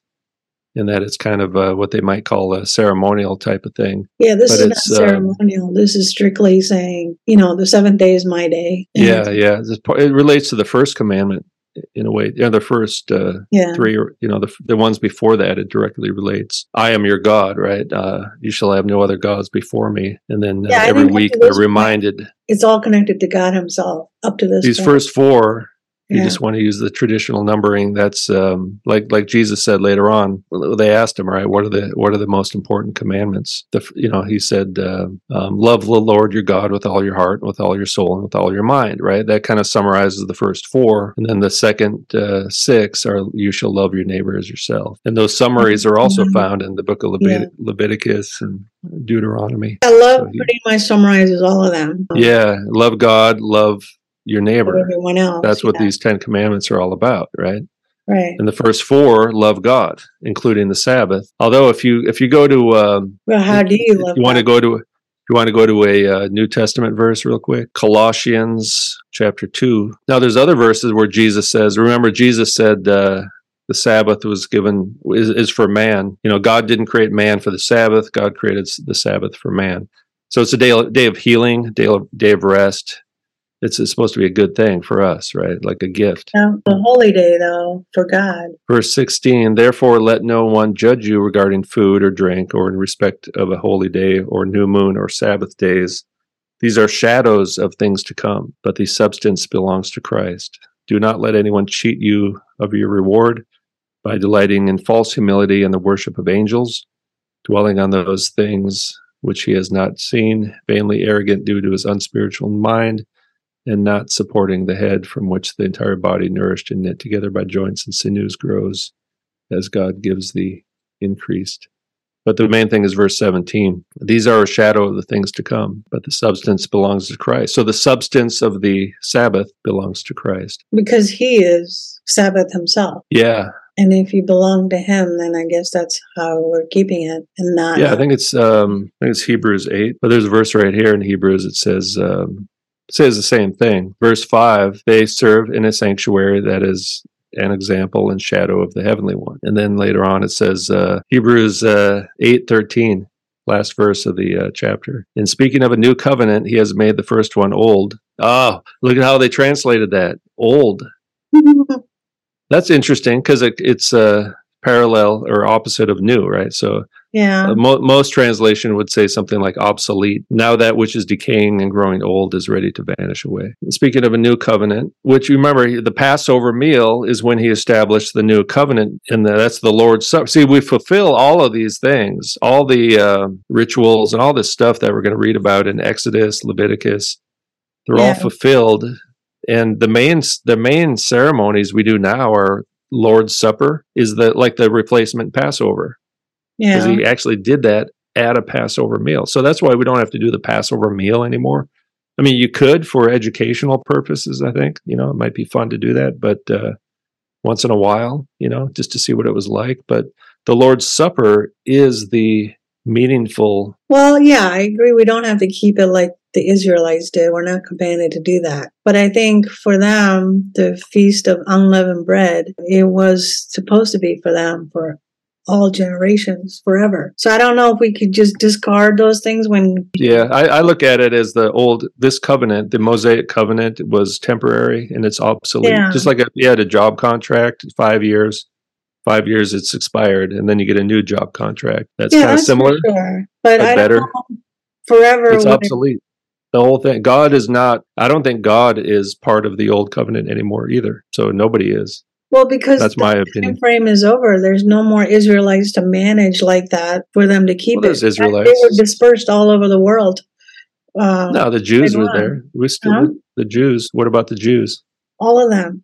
in that it's kind of what they might call a ceremonial type of thing. Yeah, this is not ceremonial. This is strictly saying, you know, the seventh day is my day. Yeah. It relates to the first commandment in a way. You know, the first three, or, you know, the ones before that, it directly relates. I am your God, right? You shall have no other gods before me. And then every week they're reminded. It's all connected to God himself up to this. These point. First four, you just want to use the traditional numbering. That's like Jesus said later on. They asked him, right? What are the most important commandments? He said, "Love the Lord your God with all your heart, with all your soul, and with all your mind." Right? That kind of summarizes the first four, and then the second six are, "You shall love your neighbor as yourself." And those summaries are also found in the book of Leviticus and Deuteronomy. I love pretty much summarizes all of them. Yeah, love God, love your neighbor, or everyone else. That's what these 10 commandments are all about, right? Right. And the first four love God, including the Sabbath. Although, if you go to, how do you love? You want to go to a New Testament verse real quick? Colossians chapter 2. Now, there's other verses where Jesus says, "Remember, Jesus said the Sabbath was given is for man. You know, God didn't create man for the Sabbath. God created the Sabbath for man. So it's a day of healing, day of rest." It's supposed to be a good thing for us, right? Like a gift. Now, the holy day, though, for God. Verse 16, therefore let no one judge you regarding food or drink or in respect of a holy day or new moon or Sabbath days. These are shadows of things to come, but the substance belongs to Christ. Do not let anyone cheat you of your reward by delighting in false humility and the worship of angels, dwelling on those things which he has not seen, vainly arrogant due to his unspiritual mind, and not supporting the head from which the entire body, nourished and knit together by joints and sinews, grows as God gives the increase. But the main thing is verse 17. These are a shadow of the things to come, but the substance belongs to Christ. So the substance of the Sabbath belongs to Christ. Because he is Sabbath himself. Yeah. And if you belong to him, then I guess that's how we're keeping it, and not... Yeah, I think it's Hebrews 8. But there's a verse right here in Hebrews that says... It says the same thing. Verse 5, they serve in a sanctuary that is an example and shadow of the heavenly one. And then later on it says, Hebrews 8:13, last verse of the chapter. In speaking of a new covenant, he has made the first one old. Oh, look at how they translated that. Old. That's interesting because it's parallel or opposite of new, right? So Yeah. Most translation would say something like obsolete. Now that which is decaying and growing old is ready to vanish away. And speaking of a new covenant, which you remember, the Passover meal is when he established the new covenant, and that's the Lord's Supper. See, we fulfill all of these things, all the rituals and all this stuff that we're going to read about in Exodus, Leviticus. They're all fulfilled. And the main ceremonies we do now are Lord's Supper is the replacement Passover. Because he actually did that at a Passover meal. So that's why we don't have to do the Passover meal anymore. I mean, you could for educational purposes, I think. You know, it might be fun to do that, but once in a while, you know, just to see what it was like. But the Lord's Supper is the meaningful... Well, yeah, I agree. We don't have to keep it like the Israelites did. We're not commanded to do that. But I think for them, the Feast of Unleavened Bread, it was supposed to be for them for all generations forever. So I don't know if we could just discard those things when... Yeah, I look at it as this covenant, the Mosaic covenant was temporary and it's obsolete. Yeah. Just like if you had a job contract, 5 years it's expired, and then you get a new job contract. That's similar, sure. But I better. Don't know. Forever. It's obsolete. The whole thing. God is not, I don't think God is part of the old covenant anymore either. So nobody is. Well, because that's my opinion. The frame is over. There's no more Israelites to manage like that for them to keep it. Israelites. They were dispersed all over the world. No, the Jews were there. We still the Jews. What about the Jews? All of them.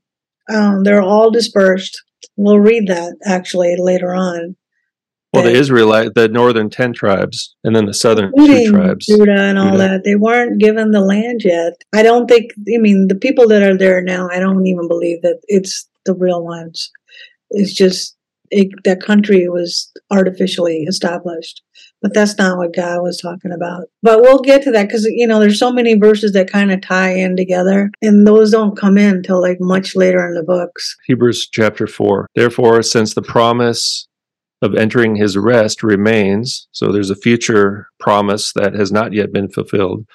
They're all dispersed. We'll read that actually later on. Well, the northern 10 tribes, and then the southern 2 tribes. Judah and all that. They weren't given the land yet. I don't think, I mean, the people that are there now, I don't even believe that it's the real ones. It's just that country was artificially established. But that's not what God was talking about. But we'll get to that because, you know, there's so many verses that kind of tie in together. And those don't come in until like much later in the books. Hebrews chapter 4. Therefore, since the promise of entering his rest remains, so there's a future promise that has not yet been fulfilled,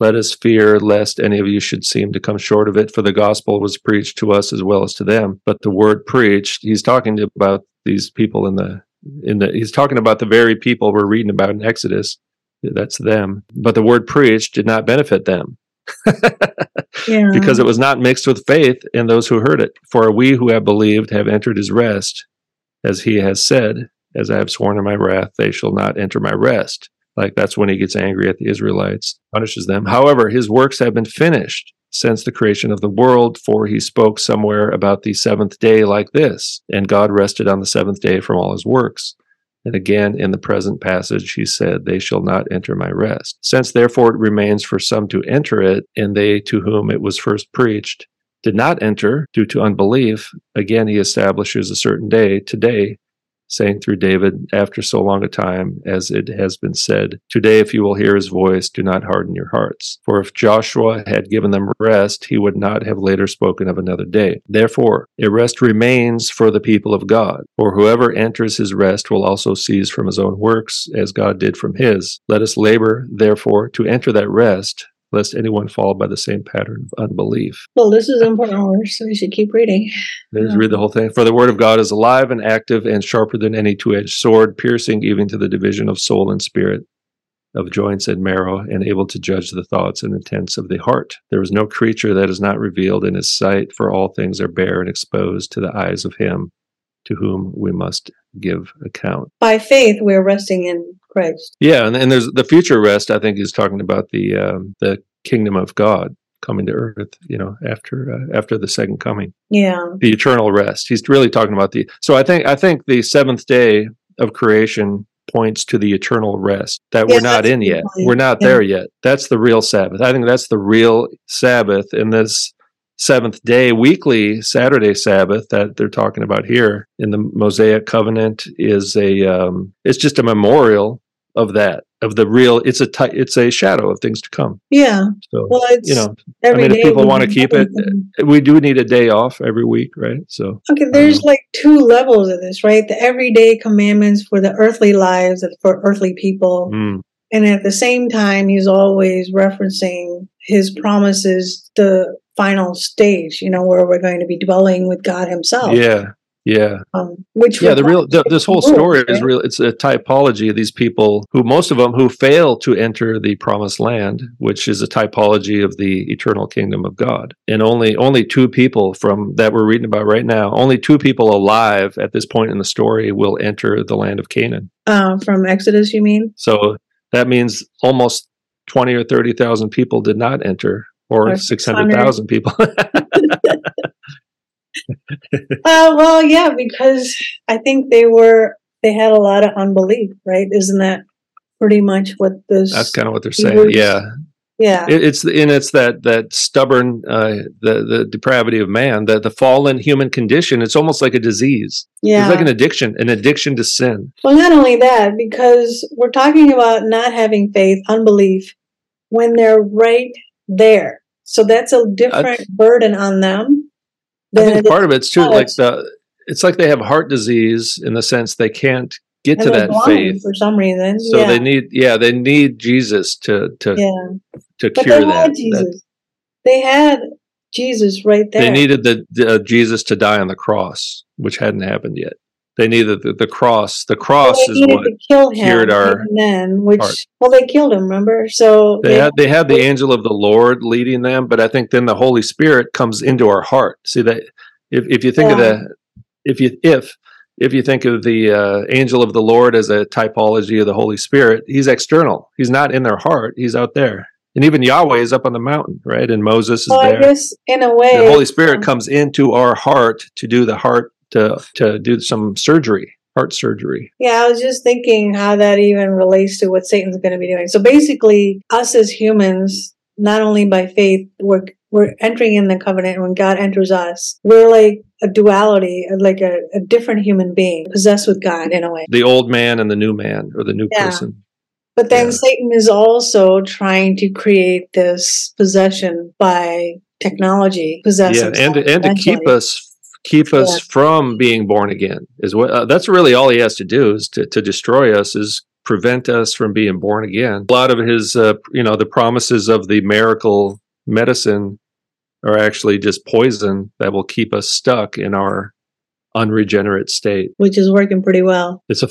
let us fear lest any of you should seem to come short of it, for the gospel was preached to us as well as to them. But the word preached, he's talking about these people he's talking about the very people we're reading about in Exodus. That's them. But the word preached did not benefit them. Yeah. Because it was not mixed with faith in those who heard it. For we who have believed have entered his rest, as he has said, as I have sworn in my wrath, they shall not enter my rest. Like, that's when he gets angry at the Israelites, punishes them. However, his works have been finished since the creation of the world, for he spoke somewhere about the seventh day like this, and God rested on the seventh day from all his works. And again, in the present passage, he said, they shall not enter my rest. Since therefore it remains for some to enter it, and they to whom it was first preached did not enter due to unbelief, again he establishes a certain day, today, saying through David, after so long a time, as it has been said, today if you will hear his voice, do not harden your hearts. For if Joshua had given them rest, he would not have later spoken of another day. Therefore, a rest remains for the people of God. For whoever enters his rest will also cease from his own works, as God did from his. Let us labor, therefore, to enter that rest, lest anyone fall by the same pattern of unbelief. Well, this is important verse, so we should keep reading. Let's read the whole thing. For the word of God is alive and active and sharper than any two-edged sword, piercing even to the division of soul and spirit, of joints and marrow, and able to judge the thoughts and intents of the heart. There is no creature that is not revealed in his sight, for all things are bare and exposed to the eyes of him to whom we must give account. By faith, we're resting in Christ. Yeah, and there's the future rest. I think is talking about the kingdom of God coming to earth. You know, after the second coming. Yeah, the eternal rest. He's really talking about the. So I think the seventh day of creation points to the eternal rest that we're not in yet. We're not there yet. That's the real Sabbath. I think that's the real Sabbath in this. Seventh day, weekly Saturday Sabbath that they're talking about here in the Mosaic covenant is it's just a memorial of that, of the real. It's a shadow of things to come. Yeah. So, well, it's, you know, I mean, if people want to keep it, we do need a day off every week, right? So okay, there's like two levels of this, right? The everyday commandments for the earthly lives for earthly people, and at the same time, he's always referencing his promises, the final stage, you know, where we're going to be dwelling with God himself. Yeah. Yeah. This whole story is real. It's a typology of these people who, most of them, who fail to enter the promised land, which is a typology of the eternal kingdom of God. And only two people from that we're reading about right now, only two people alive at this point in the story will enter the land of Canaan. From Exodus, you mean? So that means almost 20 or 30,000 people did not enter, or 600,000 people. Because I think they had a lot of unbelief, right? Isn't that pretty much what this? That's kind of what they're saying. Yeah, yeah. It's that stubborn, the depravity of man, the fallen human condition. It's almost like a disease. Yeah, it's like an addiction to sin. Well, not only that, because we're talking about not having faith, unbelief, when they're right there. So that's a different burden on them. I think part of it's too, it's like they have heart disease in the sense they can't get to that faith for some reason. So yeah. they need Jesus to cure that. They had Jesus right there. They needed the Jesus to die on the cross, which hadn't happened yet. They needed the cross. The cross is what cured our men. They killed him. Remember, so they had the angel of the Lord leading them, but I think then the Holy Spirit comes into our heart. See that if you think of the angel of the Lord as a typology of the Holy Spirit, he's external. He's not in their heart. He's out there. And even Yahweh is up on the mountain, right? And Moses is there. I guess in a way, the Holy Spirit comes into our heart to do the heart. To do some surgery, heart surgery. Yeah, I was just thinking how that even relates to what Satan's going to be doing. So basically, us as humans, not only by faith, we're entering in the covenant. When God enters us, we're like a duality, like a different human being, possessed with God in a way. The old man and the new man, or the new person. But then Satan is also trying to create this possession by technology, and to keep us from being born again is what that's really all he has to do, is to destroy us, is prevent us from being born again. A lot of his the promises of the miracle medicine are actually just poison that will keep us stuck in our unregenerate state, which is working pretty well. It's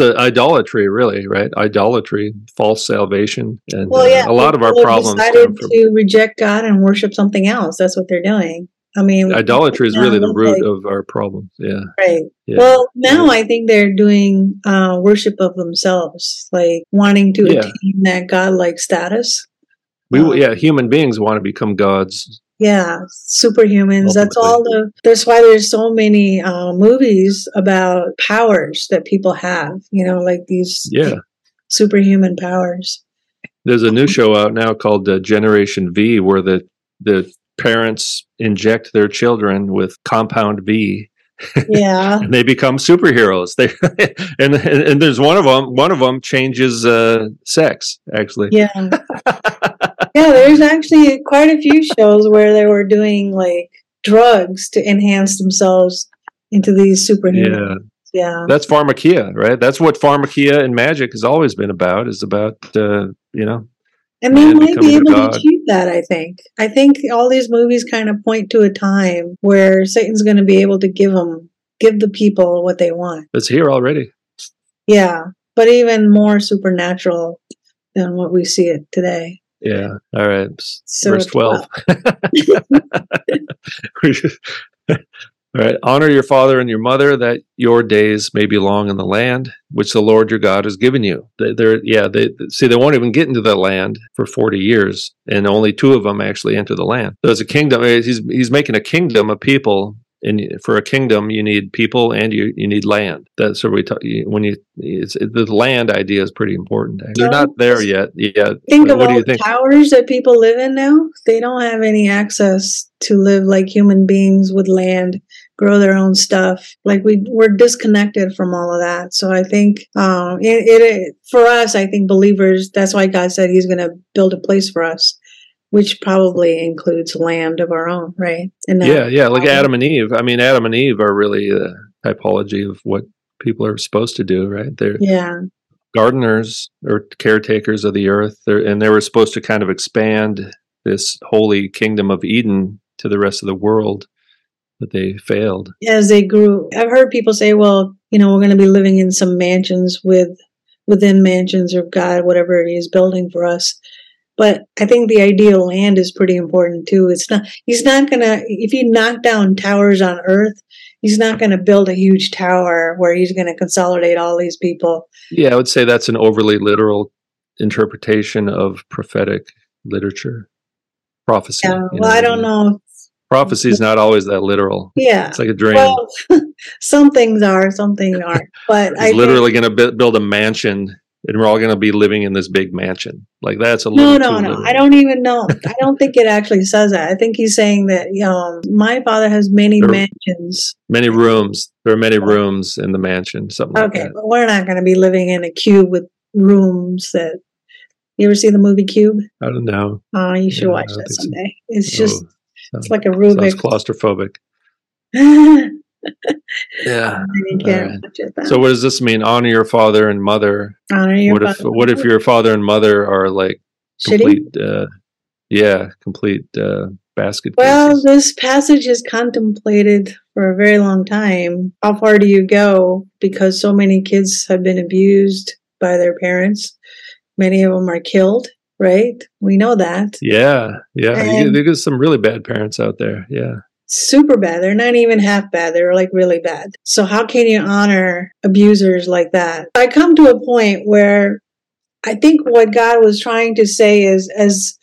idolatry, really, right? Idolatry, false salvation, and a lot of our problems decided to reject God and worship something else. That's what they're doing. I mean, idolatry is really the root of our problems. Yeah. Right. Yeah. Well, now I think they're doing worship of themselves, like wanting to attain that godlike status. Human beings want to become gods. Yeah, superhumans. Ultimately. That's why there's so many movies about powers that people have. You know, like these superhuman powers. There's a new show out now called Generation V, where the parents inject their children with compound V, and they become superheroes. They and there's one of them changes sex, actually. There's actually quite a few shows where they were doing like drugs to enhance themselves into these superheroes. That's pharmakia, right? That's what pharmakia and magic has always been about, is about And they might be able to achieve that, I think. I think all these movies kind of point to a time where Satan's going to be able to give the people what they want. It's here already. Yeah, but even more supernatural than what we see it today. Yeah, all right. So verse 12. All right. Honor your father and your mother, that your days may be long in the land which the Lord your God has given you. They won't even get into the land for 40 years, and only two of them actually enter the land. There's a kingdom. He's making a kingdom of people, and for a kingdom you need people and you need land. That's what we talk. The land idea is pretty important. They're not there yet. Yeah. Think of all the towers that people live in now. They don't have any access to live like human beings with land. Grow their own stuff. Like we're disconnected from all of that. So I think for us, I think believers, that's why God said he's going to build a place for us, which probably includes land of our own, right? And like Adam and Eve. I mean, Adam and Eve are really a typology of what people are supposed to do, right? They're gardeners or caretakers of the earth, and they were supposed to kind of expand this holy kingdom of Eden to the rest of the world. but they failed. As they grew, I've heard people say, well, you know, we're going to be living in some mansions within mansions of God, whatever it is building for us. But I think the idea of land is pretty important too. It's not, he's not going to, if you knock down towers on earth, he's not going to build a huge tower where he's going to consolidate all these people. Yeah, I would say that's an overly literal interpretation of prophetic literature, prophecy. Yeah, well, you know, I don't know. Prophecy is not always that literal. Yeah. It's like a dream. Well, some things are, some things aren't. But he's literally going to build a mansion, and we're all going to be living in this big mansion. Like, that's a little No. I don't even know. I don't think it actually says that. I think he's saying that, my father has many mansions. Many rooms. There are many rooms in the mansion, something like that. Okay, but we're not going to be living in a cube with rooms that... You ever see the movie Cube? I don't know. Oh, you should watch that someday. So. It's just... It's like a Rubik. It's claustrophobic. Yeah. Right. So what does this mean? Honor your father and mother. Honor your father. What if your father and mother are like complete basket cases? Well, this passage is contemplated for a very long time. How far do you go? Because so many kids have been abused by their parents. Many of them are killed. Right? We know that. Yeah. There's some really bad parents out there. Yeah. Super bad. They're not even half bad. They're like really bad. So how can you honor abusers like that? I come to a point where I think what God was trying to say is, as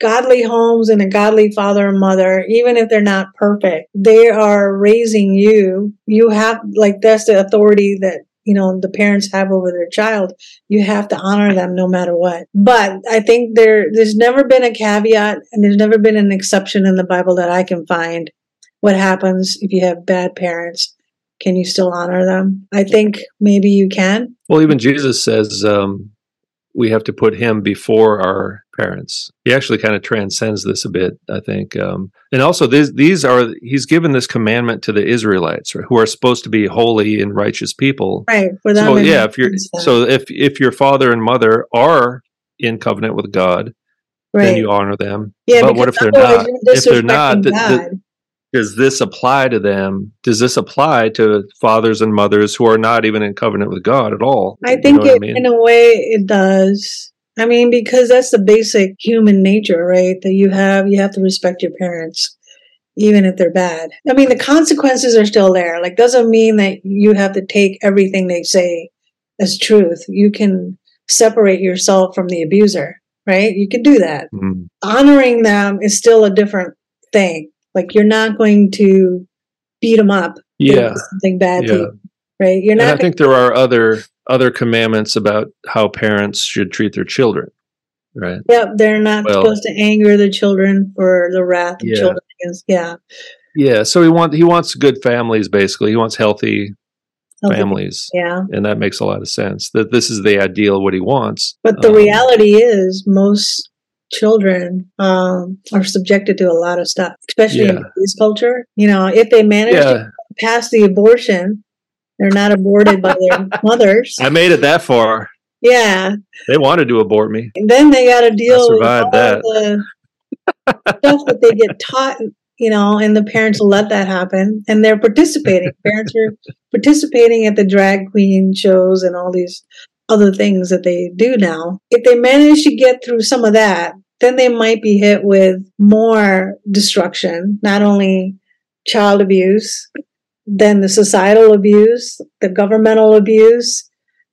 godly homes and a godly father and mother, even if they're not perfect, they are raising you. You have, like, that's the authority that the parents have over their child. You have to honor them no matter what. But I think there's never been a caveat, and there's never been an exception in the Bible that I can find. What happens if you have bad parents? Can you still honor them? I think maybe you can. Well, even Jesus says we have to put him before our parents. He actually kind of transcends this a bit, I think. And also, he's given this commandment to the Israelites, right, who are supposed to be holy and righteous people. Right. So, yeah, if your father and mother are in covenant with God, then you honor them. Yeah, but what if they're not? If they're not, does this apply to them? Does this apply to fathers and mothers who are not even in covenant with God at all? I think in a way it does. I mean, because that's the basic human nature, right? That you have to respect your parents, even if they're bad. I mean, the consequences are still there. Like, doesn't mean that you have to take everything they say as truth. You can separate yourself from the abuser, right? You can do that. Mm-hmm. Honoring them is still a different thing. Like, you're not going to beat them up. Yeah. Something bad to you, right? You're not. And I think there are other commandments about how parents should treat their children, right? Yep, they're not supposed to anger the children for the wrath of children. Yeah. So he wants good families, basically. He wants healthy families. Yeah. And that makes a lot of sense. That this is the ideal, what he wants. But the reality is most children are subjected to a lot of stuff, especially in this culture. If they manage to pass the abortion, they're not aborted by their mothers. I made it that far. Yeah. They wanted to abort me. And then they got to deal with all the stuff that they get taught, and the parents let that happen. And they're participating. Parents are participating at the drag queen shows and all these other things that they do now. If they manage to get through some of that, then they might be hit with more destruction, not only child abuse, then the societal abuse, the governmental abuse.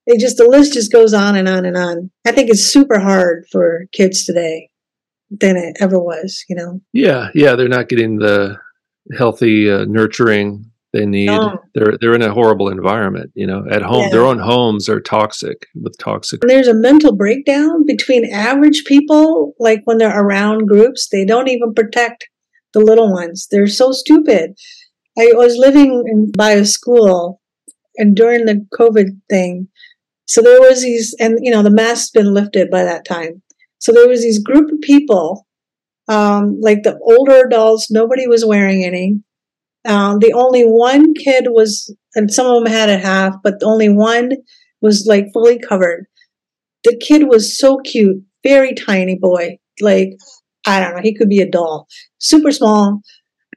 The list just goes on and on and on. I think it's super hard for kids today than it ever was, Yeah, they're not getting the healthy nurturing they need. No. They're in a horrible environment, at home. Yeah. Their own homes are toxic with toxic. And there's a mental breakdown between average people, like when they're around groups, they don't even protect the little ones. They're so stupid. I was living by a school, and during the COVID thing, so there was these, and the mask's been lifted by that time. So there was these group of people, like the older adults, nobody was wearing any. The only one kid was, and some of them had a half, but the only one was like fully covered. The kid was so cute, very tiny boy. Like, I don't know, he could be a doll, super small.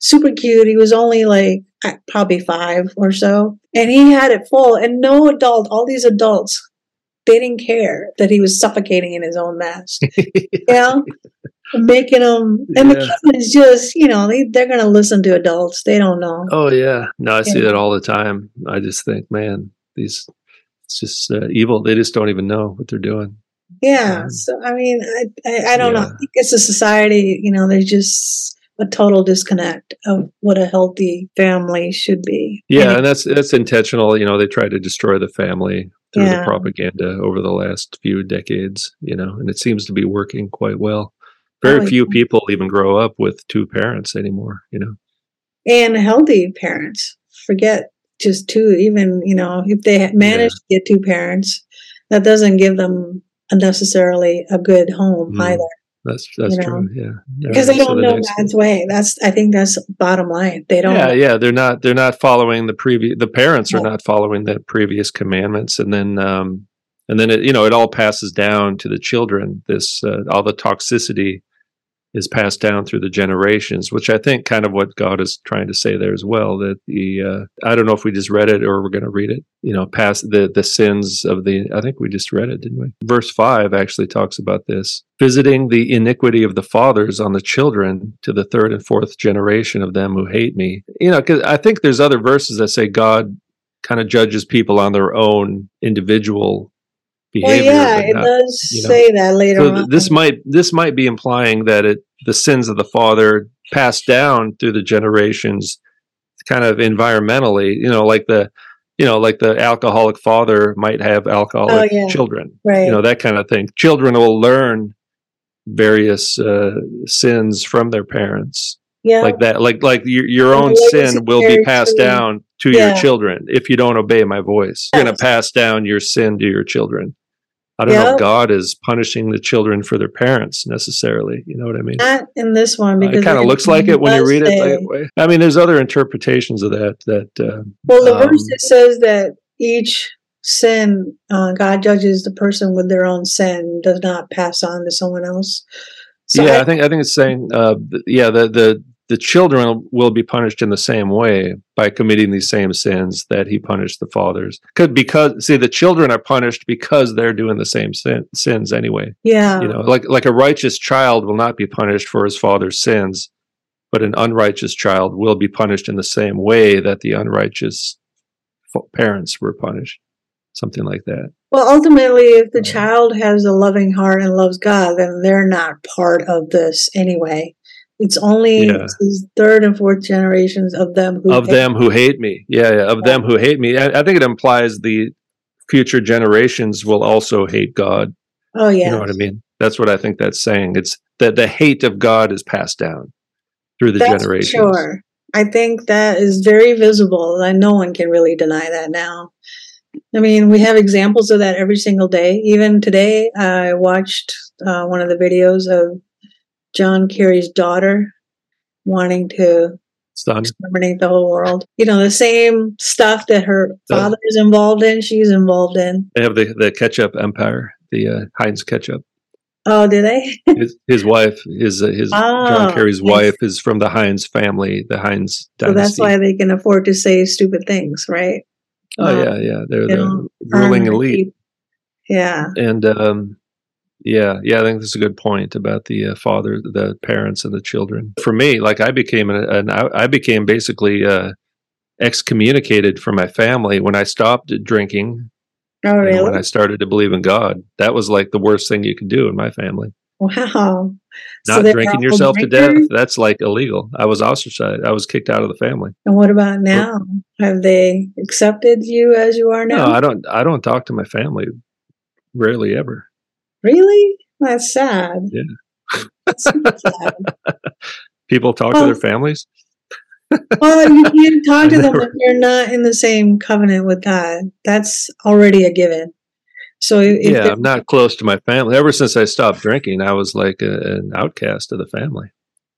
super cute. He was only like probably 5 or so. And he had it full. And no adult, all these adults, they didn't care that he was suffocating in his own mess. You know? Making them, and yeah. The kids just, you know, they're going to listen to adults. They don't know. Oh, yeah. No, I see that all the time. I just think, man, these, it's just evil. They just don't even know what they're doing. Yeah. So, I mean, I don't know. I think it's a society, you know, there's just a total disconnect of what a healthy family should be. Yeah. And that's intentional. You know, they try to destroy the family through the propaganda over the last few decades, you know, and it seems to be working quite well. Very few people even grow up with 2 parents anymore, you know. And healthy parents. Forget just 2, even, you know, if they manage to get 2 parents, that doesn't give them necessarily a good home either. That's true, yeah. Because they don't know God's way. I think that's bottom line. They don't. Yeah, they're not following the previous. The parents are not following the previous commandments, and then. And then it, you know, it all passes down to the children. This all the toxicity is passed down through the generations, which I think kind of what God is trying to say there as well. That the I don't know if we just read it or we're going to read it. You know, past the sins of the. I think we just read it, didn't we? Verse 5 actually talks about this: visiting the iniquity of the fathers on the children to the 3rd and 4th generation of them who hate me. You know, because I think there's other verses that say God kind of judges people on their own individual. Behavior, it does say that later on. So this might be implying that the sins of the father passed down through the generations, kind of environmentally, you know, like the alcoholic father might have alcoholic children, right? You know, that kind of thing. Children will learn various sins from their parents, like that, like your own sin will be passed down to your children if you don't obey my voice. You're going to pass down your sin to your children. I don't know if God is punishing the children for their parents necessarily. You know what I mean? Not in this one. Because it kind of looks like it when you read it that way. I mean, there's other interpretations of that. Well, the verse that says that each sin, God judges the person with their own sin, does not pass on to someone else. So I think it's saying, the children will be punished in the same way by committing these same sins that he punished the fathers. Because the children are punished because they're doing the same sins anyway. Yeah. You know, like a righteous child will not be punished for his father's sins, but an unrighteous child will be punished in the same way that the unrighteous parents were punished. Something like that. Well, ultimately, if the child has a loving heart and loves God, then they're not part of this anyway. It's only these 3rd and 4th generations of them who hate me. Them who hate me. I think it implies the future generations will also hate God. Oh, yeah. You know what I mean? That's what I think that's saying. It's that the hate of God is passed down through the generations. Sure. I think that is very visible. And no one can really deny that now. I mean, we have examples of that every single day. Even today, I watched one of the videos of John Kerry's daughter wanting to exterminate the whole world. You know, the same stuff that her father is involved in, she's involved in. They have the ketchup empire, the Heinz ketchup. Oh, do they? his wife, John Kerry's wife is from the Heinz family, the Heinz dynasty. So that's why they can afford to say stupid things, right? They're the ruling elite. Yeah. And... I think that's a good point about the father, the parents, and the children. For me, like I became basically excommunicated from my family when I stopped drinking. Oh, really? And when I started to believe in God, that was like the worst thing you could do in my family. Wow! Not drinking yourself to death—that's like illegal. I was ostracized. I was kicked out of the family. And what about now? Have they accepted you as you are now? No, I don't talk to my family. Rarely ever. Really? That's sad. Yeah. That's super sad. People talk to their families? Well, you can't talk to them if you're not in the same covenant with God. That's already a given. So I'm not close to my family. Ever since I stopped drinking, I was like an outcast of the family.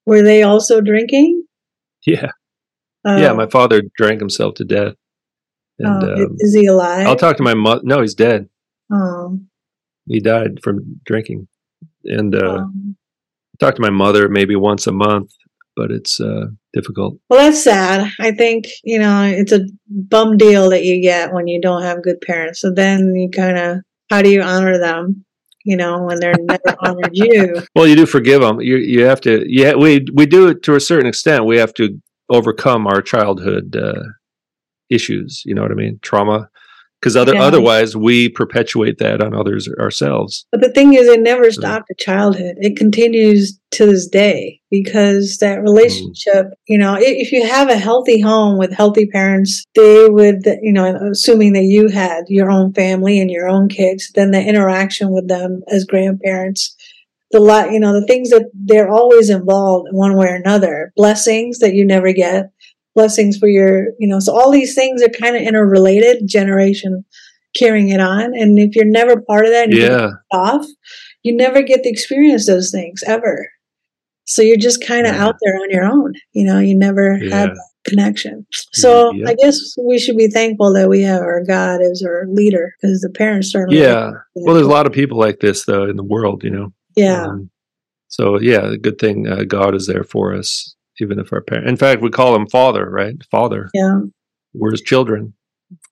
Were they also drinking? Yeah. My father drank himself to death. And, is he alive? I'll talk to my mother. No, he's dead. Oh. He died from drinking. And I talked to my mother maybe once a month but it's difficult. Well, that's sad. I think, you know, it's a bum deal that you get when you don't have good parents. So then you kind of, how do you honor them? You know, when they're never honored you. Well, you do forgive them. You have to. Yeah, we do it to a certain extent. We have to overcome our childhood issues. You know what I mean? Trauma, because otherwise we perpetuate that on others ourselves. But the thing is, it never stopped at childhood. It continues to this day because that relationship. You know, if you have a healthy home with healthy parents, they would. You know, assuming that you had your own family and your own kids, then the interaction with them as grandparents, the things that they're always involved in one way or another. Blessings that you never get. Blessings for your, you know, so all these things are kind of interrelated, generation carrying it on. And if you're never part of that and you get off, you never get to experience those things ever. So you're just kind of out there on your own, you know, you never have that connection. So I guess we should be thankful that we have our God as our leader, because the parents certainly. Yeah. Well, there's a lot of people like this though in the world, you know? Yeah. The good thing God is there for us. Even if our parents, in fact, we call him Father, right? Father. Yeah. We're his children.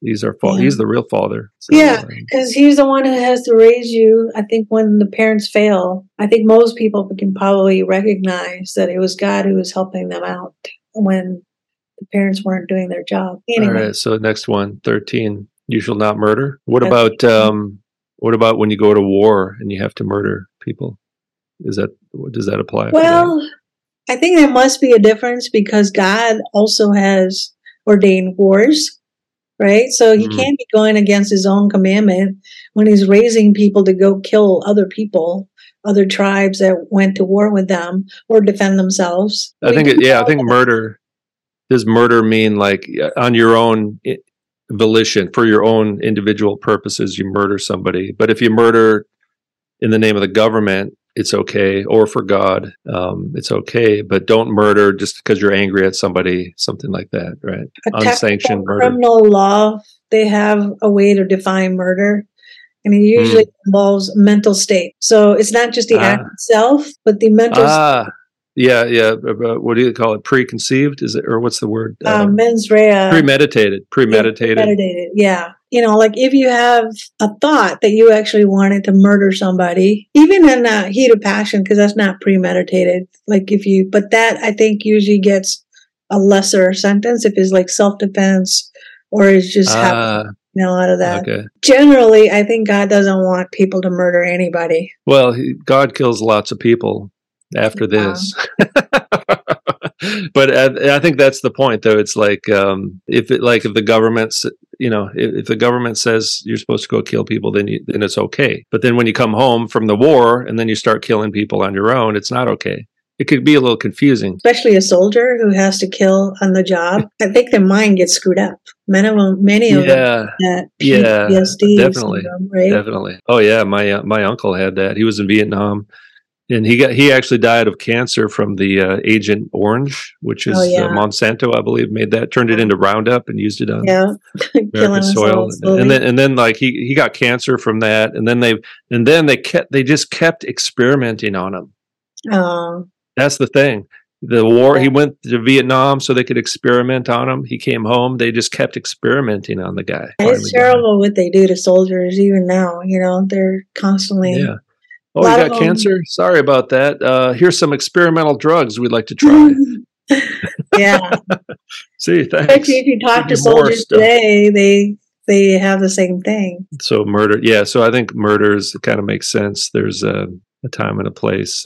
He's our father. Yeah. He's the real father. So, because he's the one who has to raise you. I think when the parents fail, I think most people can probably recognize that it was God who was helping them out when the parents weren't doing their job. Anyway. All right. So next one, 13. You shall not murder. What about when you go to war and you have to murder people? Does that apply? Well. I think there must be a difference because God also has ordained wars, right? So he can't be going against his own commandment when he's raising people to go kill other people, other tribes that went to war with them or defend themselves. I think murder, does murder mean like on your own volition, for your own individual purposes, you murder somebody. But if you murder in the name of the government, it's okay, or for God, it's okay, but don't murder just because you're angry at somebody, something like that, right? Unsanctioned murder. Criminal law, they have a way to define murder, and it usually involves mental state. So it's not just the act itself, but the mental state. What do you call it? Preconceived? Is it, or what's the word? Mens rea. Premeditated. Premeditated, yeah. You know, like if you have a thought that you actually wanted to murder somebody, even in a heat of passion, because that's not premeditated. Like but that I think usually gets a lesser sentence if it's like self-defense or it's just happening. Out of that. Okay. Generally, I think God doesn't want people to murder anybody. Well, God kills lots of people after this. But I think that's the point, though. It's like if the government, you know, if the government says you're supposed to go kill people, then it's okay. But then when you come home from the war and then you start killing people on your own, it's not okay. It could be a little confusing, especially a soldier who has to kill on the job. I think their mind gets screwed up. Many of them, that PTSD syndrome, right? Definitely. Oh yeah, my uncle had that. He was in Vietnam. And he actually died of cancer from the Agent Orange, which is Monsanto, I believe, made that, turned it into Roundup and used it on American soil. And then like he got cancer from that. And then they just kept experimenting on him. Oh, that's the thing. The war, he went to Vietnam so they could experiment on him. He came home. They just kept experimenting on the guy. It's terrible what they do to soldiers even now. You know, they're constantly... Yeah. Oh, you got cancer? Sorry about that. Here's some experimental drugs we'd like to try. Yeah. See, thanks. Actually, if you talk to soldiers today, they have the same thing. So murder. Yeah, so I think murders kind of makes sense. There's a time and a place.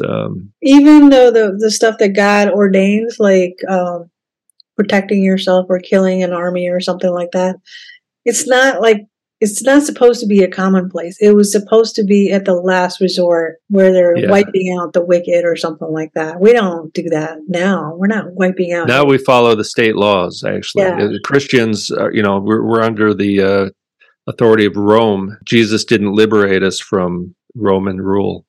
Even though the stuff that God ordains, like protecting yourself or killing an army or something like that, it's not supposed to be a commonplace. It was supposed to be at the last resort where they're wiping out the wicked or something like that. We don't do that now. We're not wiping out. Now we follow the state laws, actually. Yeah. Christians, we're under the authority of Rome. Jesus didn't liberate us from Roman rule,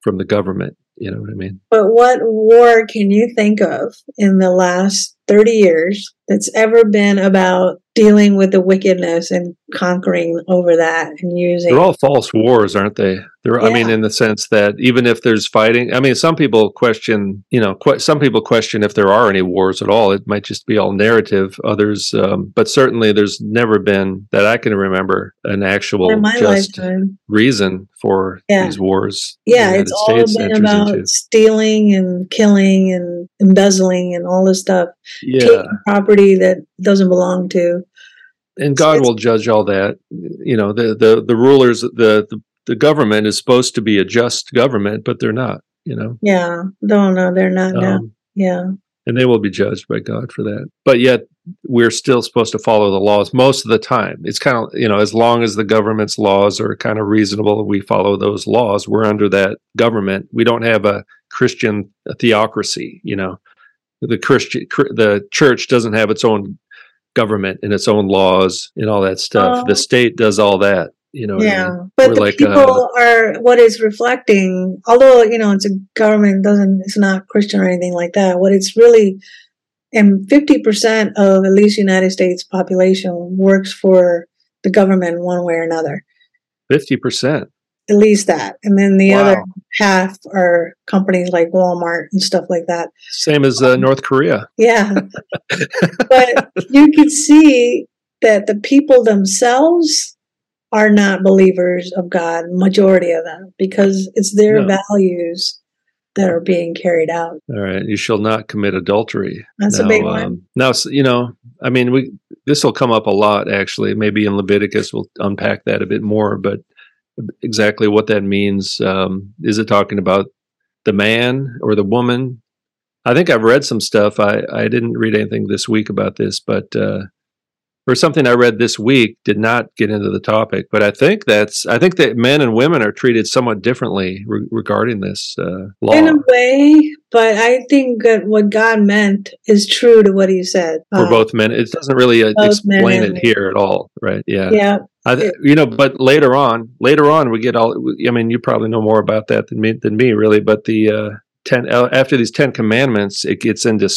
from the government. You know what I mean? But what war can you think of in the last 30 years that's ever been about dealing with the wickedness and conquering over that and using. They're all false wars, aren't they? Yeah. I mean, in the sense that even if there's fighting, I mean, some people question, some people question if there are any wars at all. It might just be all narrative. Others, but certainly there's never been, that I can remember, an actual just reason for these wars. Yeah, it's all been about stealing and killing and embezzling and all this stuff. Yeah. Taking property that doesn't belong to. And God will judge all that. You know, the rulers, the government is supposed to be a just government, but they're not, Yeah. No, they're not now. Yeah. And they will be judged by God for that. But yet we're still supposed to follow the laws most of the time. It's kind of, as long as the government's laws are kind of reasonable, we follow those laws. We're under that government. We don't have a Christian theocracy, The church doesn't have its own government and its own laws and all that stuff. The state does all that. But the people are what is reflecting, although it's a government, it's not Christian or anything like that. What it's really, and 50% of at least United States population works for the government one way or another. 50%, at least that, and then the other half are companies like Walmart and stuff like that. Same as North Korea. Yeah, but you could see that the people themselves are not believers of God, majority of them, because it's their values that are being carried out. All right, you shall not commit adultery. That's a big one. Now, this will come up a lot, actually. Maybe in Leviticus we'll unpack that a bit more, but exactly what that means. Is it talking about the man or the woman? I think I've read some stuff. I didn't read anything this week about this, but... or something I read this week did not get into the topic, but I think that men and women are treated somewhat differently regarding this law. In a way, but I think that what God meant is true to what He said. For both men, it doesn't really explain it here at all, right? Yeah, yeah. But later on, we get all. I mean, you probably know more about that than me, really. But the after these 10 Commandments, it gets into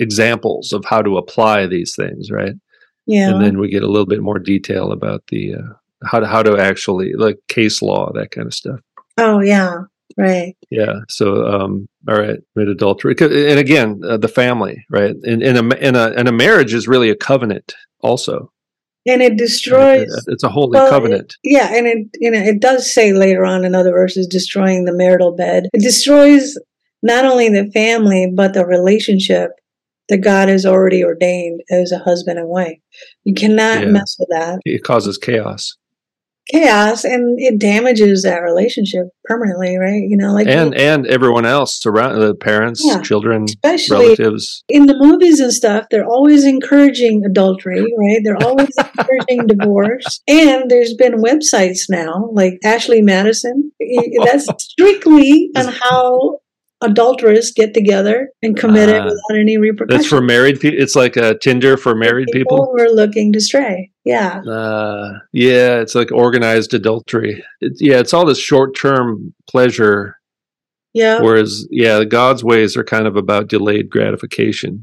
examples of how to apply these things, right? Yeah. And then we get a little bit more detail about the how to actually, like, case law, that kind of stuff. Oh, yeah. Right. Yeah. So, all right. Commit adultery. And again, the family, right? And a marriage is really a covenant also. And it destroys. It's a holy covenant. And it, it does say later on in other verses, destroying the marital bed. It destroys not only the family, but the relationship that God has already ordained as a husband and wife. You cannot mess with that. It causes chaos. And it damages that relationship permanently, right? And everyone else around, the parents, children, especially relatives. In the movies and stuff, they're always encouraging adultery, right? They're always encouraging divorce. And there's been websites now, like Ashley Madison. That's strictly on how adulterers get together and commit it without any repercussions. That's for married people. It's like a Tinder for married people who are looking to stray. Yeah. It's like organized adultery. It's all this short-term pleasure. Yeah. Whereas, God's ways are kind of about delayed gratification,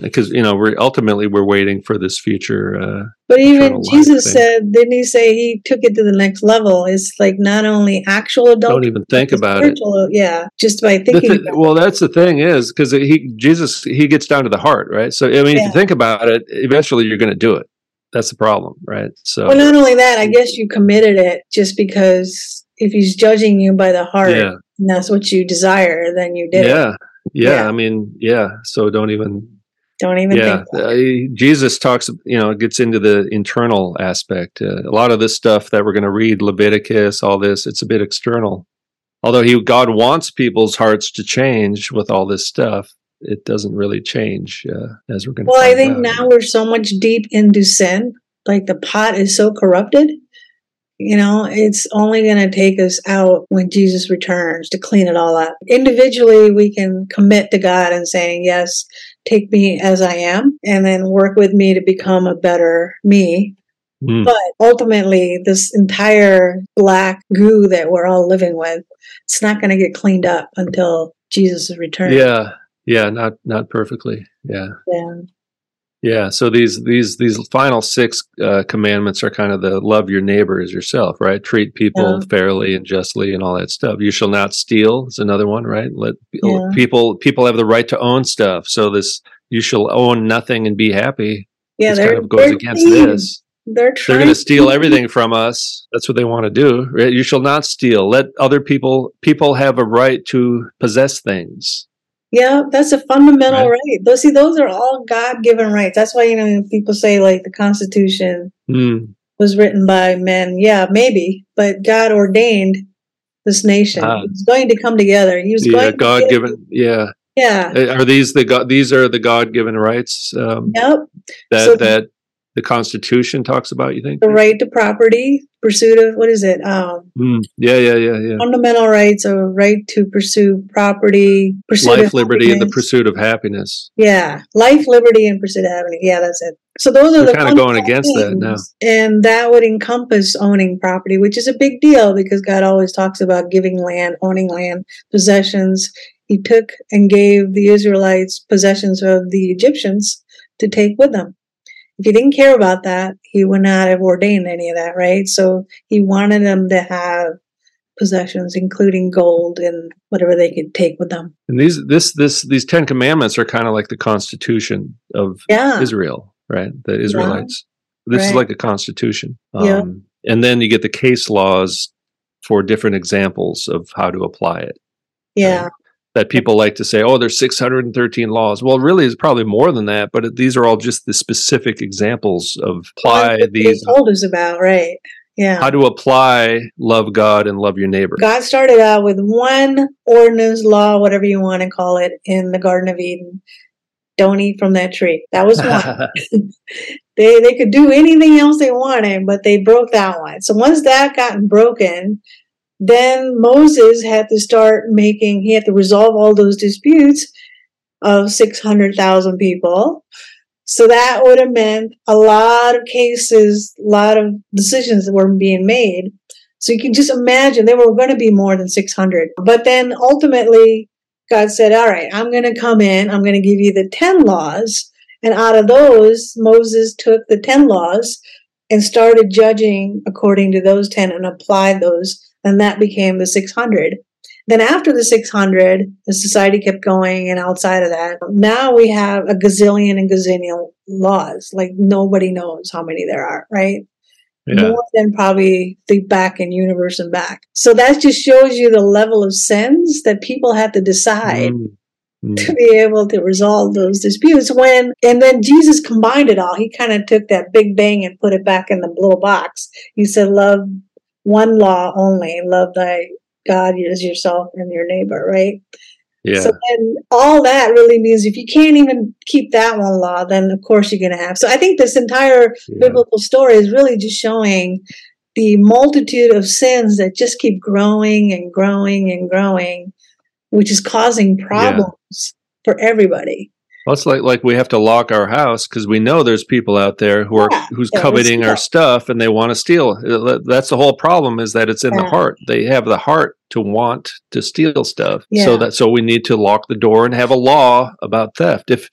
because we're ultimately waiting for this future. But even Jesus said, didn't He say He took it to the next level? It's like not only actual adultery. Don't even think about it. Yeah, just by thinking. That's the thing is because Jesus gets down to the heart, right? So I mean, if you think about it, eventually you're going to do it. That's the problem, right? So not only that, I guess you committed it just because if He's judging you by the heart, and that's what you desire, then you did it. Yeah. I mean, so don't even think about it. Jesus talks, gets into the internal aspect. A lot of this stuff that we're going to read, Leviticus, all this, it's a bit external. Although God wants people's hearts to change with all this stuff, it doesn't really change as we're going to find out. Well, I think now we're so much deep into sin, like the pot is so corrupted, it's only going to take us out when Jesus returns to clean it all up. Individually, we can commit to God and saying, yes, take me as I am, and then work with me to become a better me. Mm. But ultimately, this entire black goo that we're all living with, it's not going to get cleaned up until Jesus returns. Yeah. Yeah, not perfectly. Yeah. Yeah. Yeah. So these final six commandments are kind of the love your neighbor as yourself, right? Treat people fairly and justly and all that stuff. You shall not steal is another one, right? People have the right to own stuff. So this, you shall own nothing and be happy. Yeah, kind of goes against this. They're going to steal everything from us. That's what they want to do. Right? You shall not steal. Let other people have a right to possess things. Yeah, that's a fundamental right. Those are all God-given rights. That's why, people say the Constitution was written by men. Yeah, maybe, but God ordained this nation. It was going to come together. He was going to God-given. Yeah. Yeah. Are these these are the God-given rights? Yep. That the Constitution talks about, you think? The right to property, pursuit of, what is it? Yeah. Fundamental rights are right to pursue property, life, liberty, and the pursuit of happiness. Yeah. Life, liberty, and pursuit of happiness. Yeah, that's it. So those are the kind of going against that now. And that would encompass owning property, which is a big deal because God always talks about giving land, owning land, possessions. He took and gave the Israelites possessions of the Egyptians to take with them. If he didn't care about that, he would not have ordained any of that, right? So he wanted them to have possessions, including gold and whatever they could take with them. And these 10 commandments are kind of like the constitution of Israel, right? The Israelites. Yeah. This is like a constitution. And then you get the case laws for different examples of how to apply it. Yeah. Right? That people like to say, there's 613 laws. Well, really, it's probably more than that, but these are all just the specific examples of these. Told us about, right? Yeah. How to apply love God and love your neighbor. God started out with one ordinance, law, whatever you want to call it, in the Garden of Eden. Don't eat from that tree. That was one. They could do anything else they wanted, but they broke that one. So once that got broken, then Moses had to he had to resolve all those disputes of 600,000 people. So that would have meant a lot of cases, a lot of decisions that were being made. So you can just imagine there were going to be more than 600. But then ultimately, God said, all right, I'm going to come in. I'm going to give you the 10 laws. And out of those, Moses took the 10 laws and started judging according to those 10 and applied those. And that became the 600. Then after the 600, the society kept going, and outside of that, now we have a gazillion and gazillion laws. Nobody knows how many there are, right? Yeah. More than probably the back in universe and back. So that just shows you the level of sins that people have to decide to be able to resolve those disputes. And then Jesus combined it all. He kind of took that big bang and put it back in the little box. He said, love one law only, love thy God as yourself and your neighbor, right? Yeah. So then all that really means if you can't even keep that one law, then of course you're going to have. So I think this entire biblical story is really just showing the multitude of sins that just keep growing and growing and growing, which is causing problems for everybody. Well, it's like we have to lock our house because we know there's people out there who are who's coveting our stuff and they want to steal. That's the whole problem, is that it's in the heart. They have the heart to want to steal stuff. Yeah. So we need to lock the door and have a law about theft. If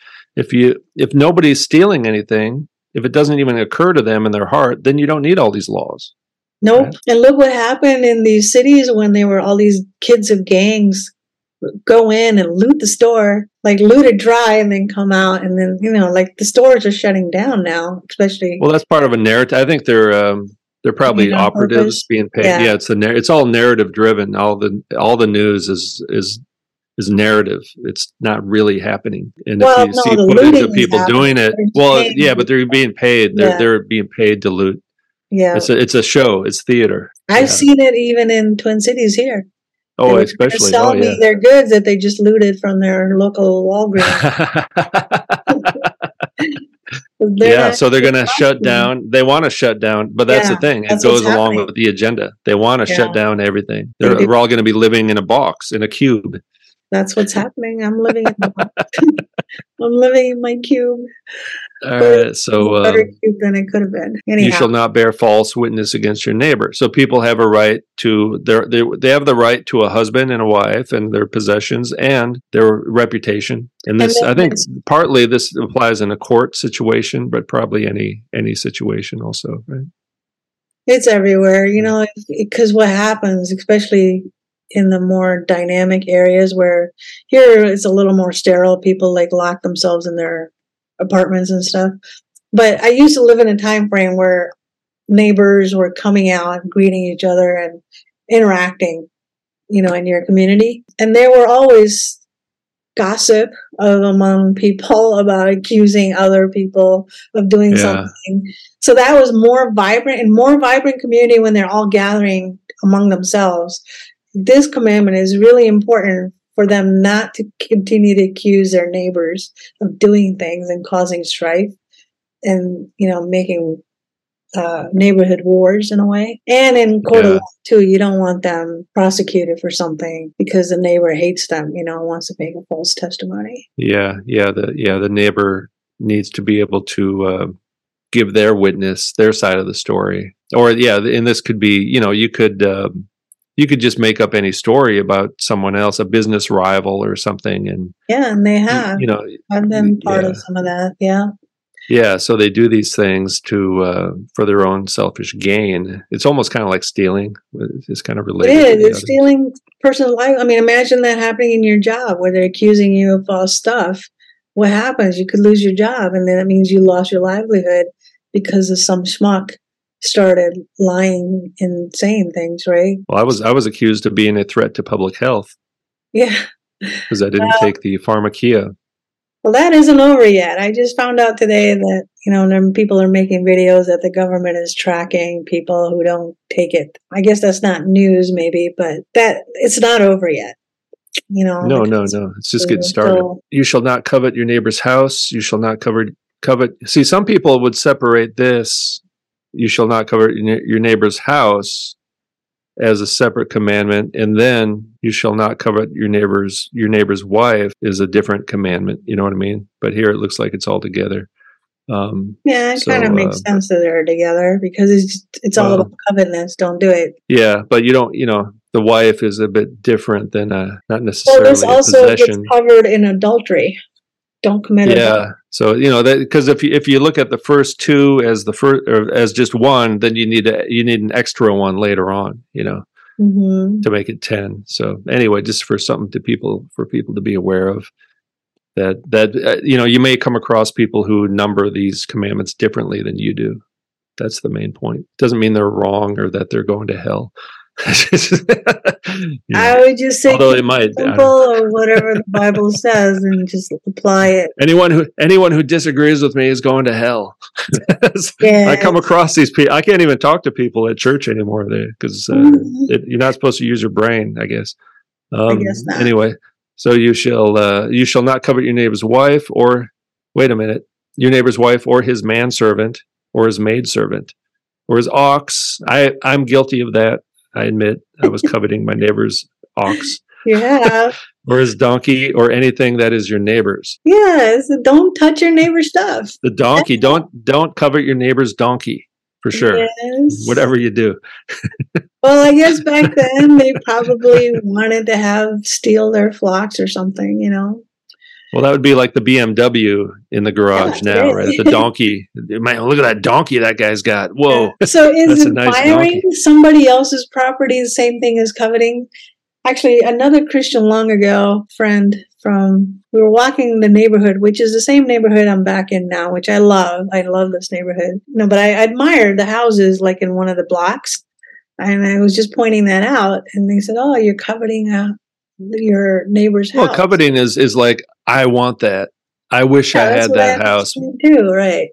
nobody's stealing anything, if it doesn't even occur to them in their heart, then you don't need all these laws. Nope. Right? And look what happened in these cities when there were all these kids of gangs go in and loot the store, loot it dry and then come out. And then, the stores are shutting down now, especially. Well, that's part of a narrative. I think they're probably operatives being paid. Yeah. It's all narrative driven. All the news is narrative. It's not really happening. And if you see footage of people doing it, but they're being paid. They're being paid to loot. Yeah. It's a show. It's theater. I've seen it even in Twin Cities here. Oh, especially sell me their goods that they just looted from their local Walgreens. So they're going to shut down. They want to shut down, but that's the thing. It goes along with the agenda. They want to shut down everything. We're all going to be living in a box, in a cube, that's what's happening. I'm living in my cube. All right, so better cube than it could have been. Anyhow. You shall not bear false witness against your neighbor. So people have a right to they have the right to a husband and a wife and their possessions and their reputation. And this, I think, partly this applies in a court situation, but probably any situation also, right? It's everywhere, you know, because what happens, especially in the more dynamic areas where here it's a little more sterile, people like lock themselves in their apartments and stuff. But I used to live in a time frame where neighbors were coming out and greeting each other and interacting, you know, in your community. And there were always gossip among people about accusing other people of doing something. So that was more vibrant community when they're all gathering among themselves. This commandment is really important for them not to continue to accuse their neighbors of doing things and causing strife and, you know, making neighborhood wars in a way. And in court of law, too, you don't want them prosecuted for something because the neighbor hates them, you know, wants to make a false testimony. The neighbor needs to be able to give their witness, their side of the story. Or, and this could be, you know, you could just make up any story about someone else, a business rival or something. And they have. You know, I've been part of some of that, Yeah, so they do these things to for their own selfish gain. It's almost kind of like stealing. It's kind of related. It is. It's stealing personal life. I mean, imagine that happening in your job where they're accusing you of false stuff. What happens? You could lose your job, and then it means you lost your livelihood because of some schmuck started lying and saying things, right? Well, I was accused of being a threat to public health. Yeah. Because I didn't take the pharmacia. Well, that isn't over yet. I just found out today that, you know, people are making videos that the government is tracking people who don't take it. I guess that's not news maybe, but that it's not over yet. You know. No. It's just getting started. So, you shall not covet your neighbor's house. You shall not covet. See, some people would separate this, you shall not covet your neighbor's house, as a separate commandment, and then you shall not covet your neighbor's wife is a different commandment. You know what I mean? But here it looks like it's all together. Kind of makes sense that they're together because it's all about covetousness. Don't do it. Yeah, but you don't. You know, the wife is a bit different than not necessarily. Well, this also gets covered in adultery. Don't commit adultery. So you know that because if you look at the first two as the first or as just one, then you need an extra one later on, you know, to make it 10. So anyway, just for something for people to be aware of that you know you may come across people who number these commandments differently than you do. That's the main point. Doesn't mean they're wrong or that they're going to hell. I would just say although it might simple or whatever the Bible says and just apply it. Anyone who disagrees with me is going to hell. Yes. I come across these people. I can't even talk to people at church anymore because you're not supposed to use your brain, I guess. I guess not. Anyway, so you shall not covet your neighbor's wife or your neighbor's wife or his manservant or his maidservant or his ox. I'm guilty of that. I admit I was coveting my neighbor's ox or his donkey or anything that is your neighbor's. Yes. Don't touch your neighbor's stuff. The donkey. Don't covet your neighbor's donkey for sure. Yes. Whatever you do. Well, I guess back then they probably wanted to steal their flocks or something, you know. Well, that would be like the BMW in the garage now, right? The donkey. Man, look at that donkey that guy's got. Whoa. So is admiring somebody else's property the same thing as coveting? Actually, another Christian long ago friend we were walking the neighborhood, which is the same neighborhood I'm back in now, which I love. I love this neighborhood. No, but I admire the houses like in one of the blocks. And I was just pointing that out. And they said, oh, you're coveting your neighbor's house. Well, coveting is like, I want that. I wish I had that house. Too, right?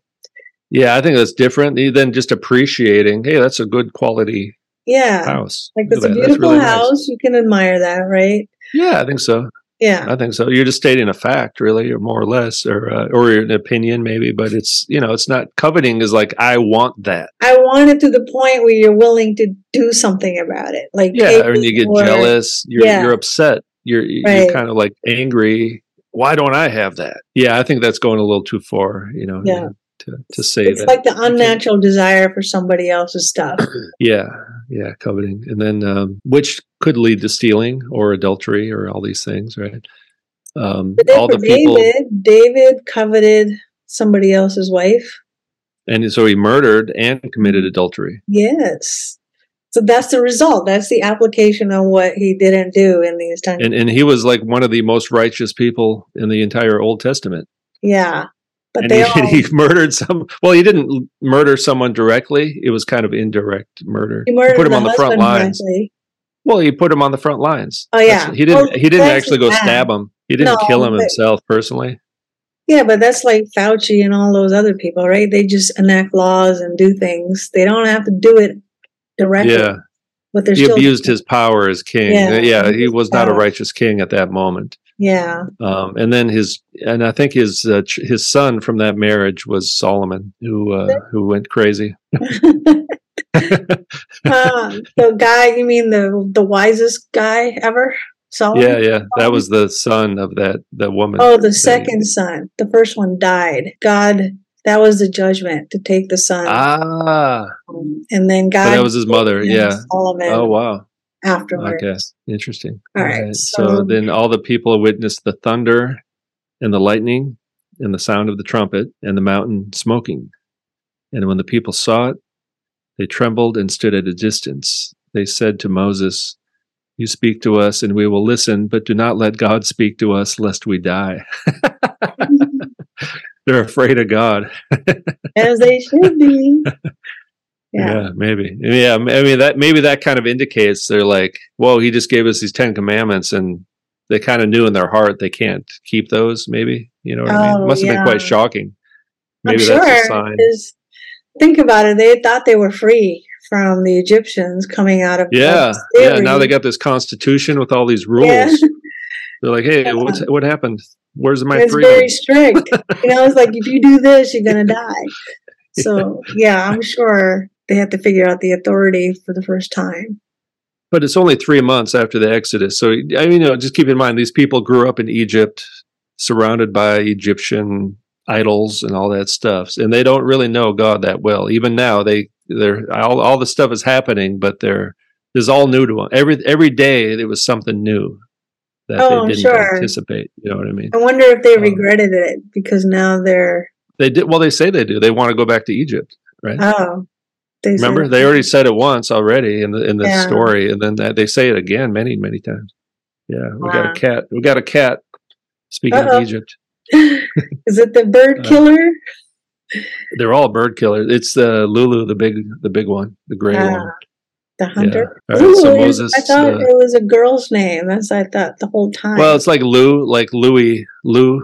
Yeah, I think that's different than just appreciating, hey, that's a good quality house. Like that's a beautiful house. Nice. You can admire that, right? Yeah, I think so. Yeah. I think so. You're just stating a fact, really, or more or less, or an opinion maybe, but it's, you know, it's not coveting is like, I want that. I want it to the point where you're willing to do something about it. Like, and you get jealous, you're upset. You're kind of like angry. Why don't I have that? Yeah, I think that's going a little too far, you know. Yeah. To say it's that. It's like the unnatural desire for somebody else's stuff. Yeah, coveting. And then, which could lead to stealing or adultery or all these things, right? But then all the people. David coveted somebody else's wife. And so he murdered and committed adultery. Yes. So that's the result. That's the application of what he didn't do in these times. And he was like one of the most righteous people in the entire Old Testament. Yeah. But he murdered some. Well, he didn't murder someone directly. It was kind of indirect murder. He put him on the front lines. Directly. Well, he put him on the front lines. Oh yeah, that's, he didn't actually go stab him. He didn't kill him himself personally. Yeah, but that's like Fauci and all those other people, right? They just enact laws and do things. They don't have to do it directly. Yeah, but he abused his power as king. Yeah, he was not a righteous king at that moment. Yeah. And then I think his son from that marriage was Solomon, who went crazy. The guy, you mean the wisest guy ever? Solomon? Yeah. That was the son of that woman. Oh, the second son. The first one died. God, that was the judgment to take the son. Ah. And then God. But that was his mother. Yeah. Solomon. Oh, wow. Afterwards. Okay, interesting. All right. So then all the people witnessed the thunder and the lightning and the sound of the trumpet and the mountain smoking. And when the people saw it, they trembled and stood at a distance. They said to Moses, "You speak to us and we will listen, but do not let God speak to us lest we die." They're afraid of God. As they should be. Yeah, maybe. Yeah, I mean that kind of indicates they're like, "Whoa, he just gave us these 10 commandments," and they kind of knew in their heart they can't keep those. Maybe, you know what I mean? It must have been quite shocking. Maybe that's a sign. Think about it. They thought they were free from the Egyptians coming out of slavery. Now they got this constitution with all these rules. Yeah. They're like, "Hey, what happened? Where's my freedom?" It's very strict. It's like if you do this, you're gonna die. So I'm sure. They had to figure out the authority for the first time. But it's only 3 months after the Exodus. So, just keep in mind, these people grew up in Egypt, surrounded by Egyptian idols and all that stuff. And they don't really know God that well. Even now, they're all the stuff is happening, but this is all new to them. Every day, there was something new that they didn't anticipate. You know what I mean? I wonder if they regretted it, because now They did. Well, they say they do. They want to go back to Egypt, right? Oh. Remember, they already said it once already in the story, and then they say it again many, many times. Yeah, we got a cat. We got a cat. Speaking of Egypt, is it the bird killer? They're all bird killers. It's Lulu, the big one, the gray one, the hunter. Yeah. Right, so Moses. I thought it was a girl's name. That's what I thought the whole time. Well, it's like Lou, like Louie, Lou.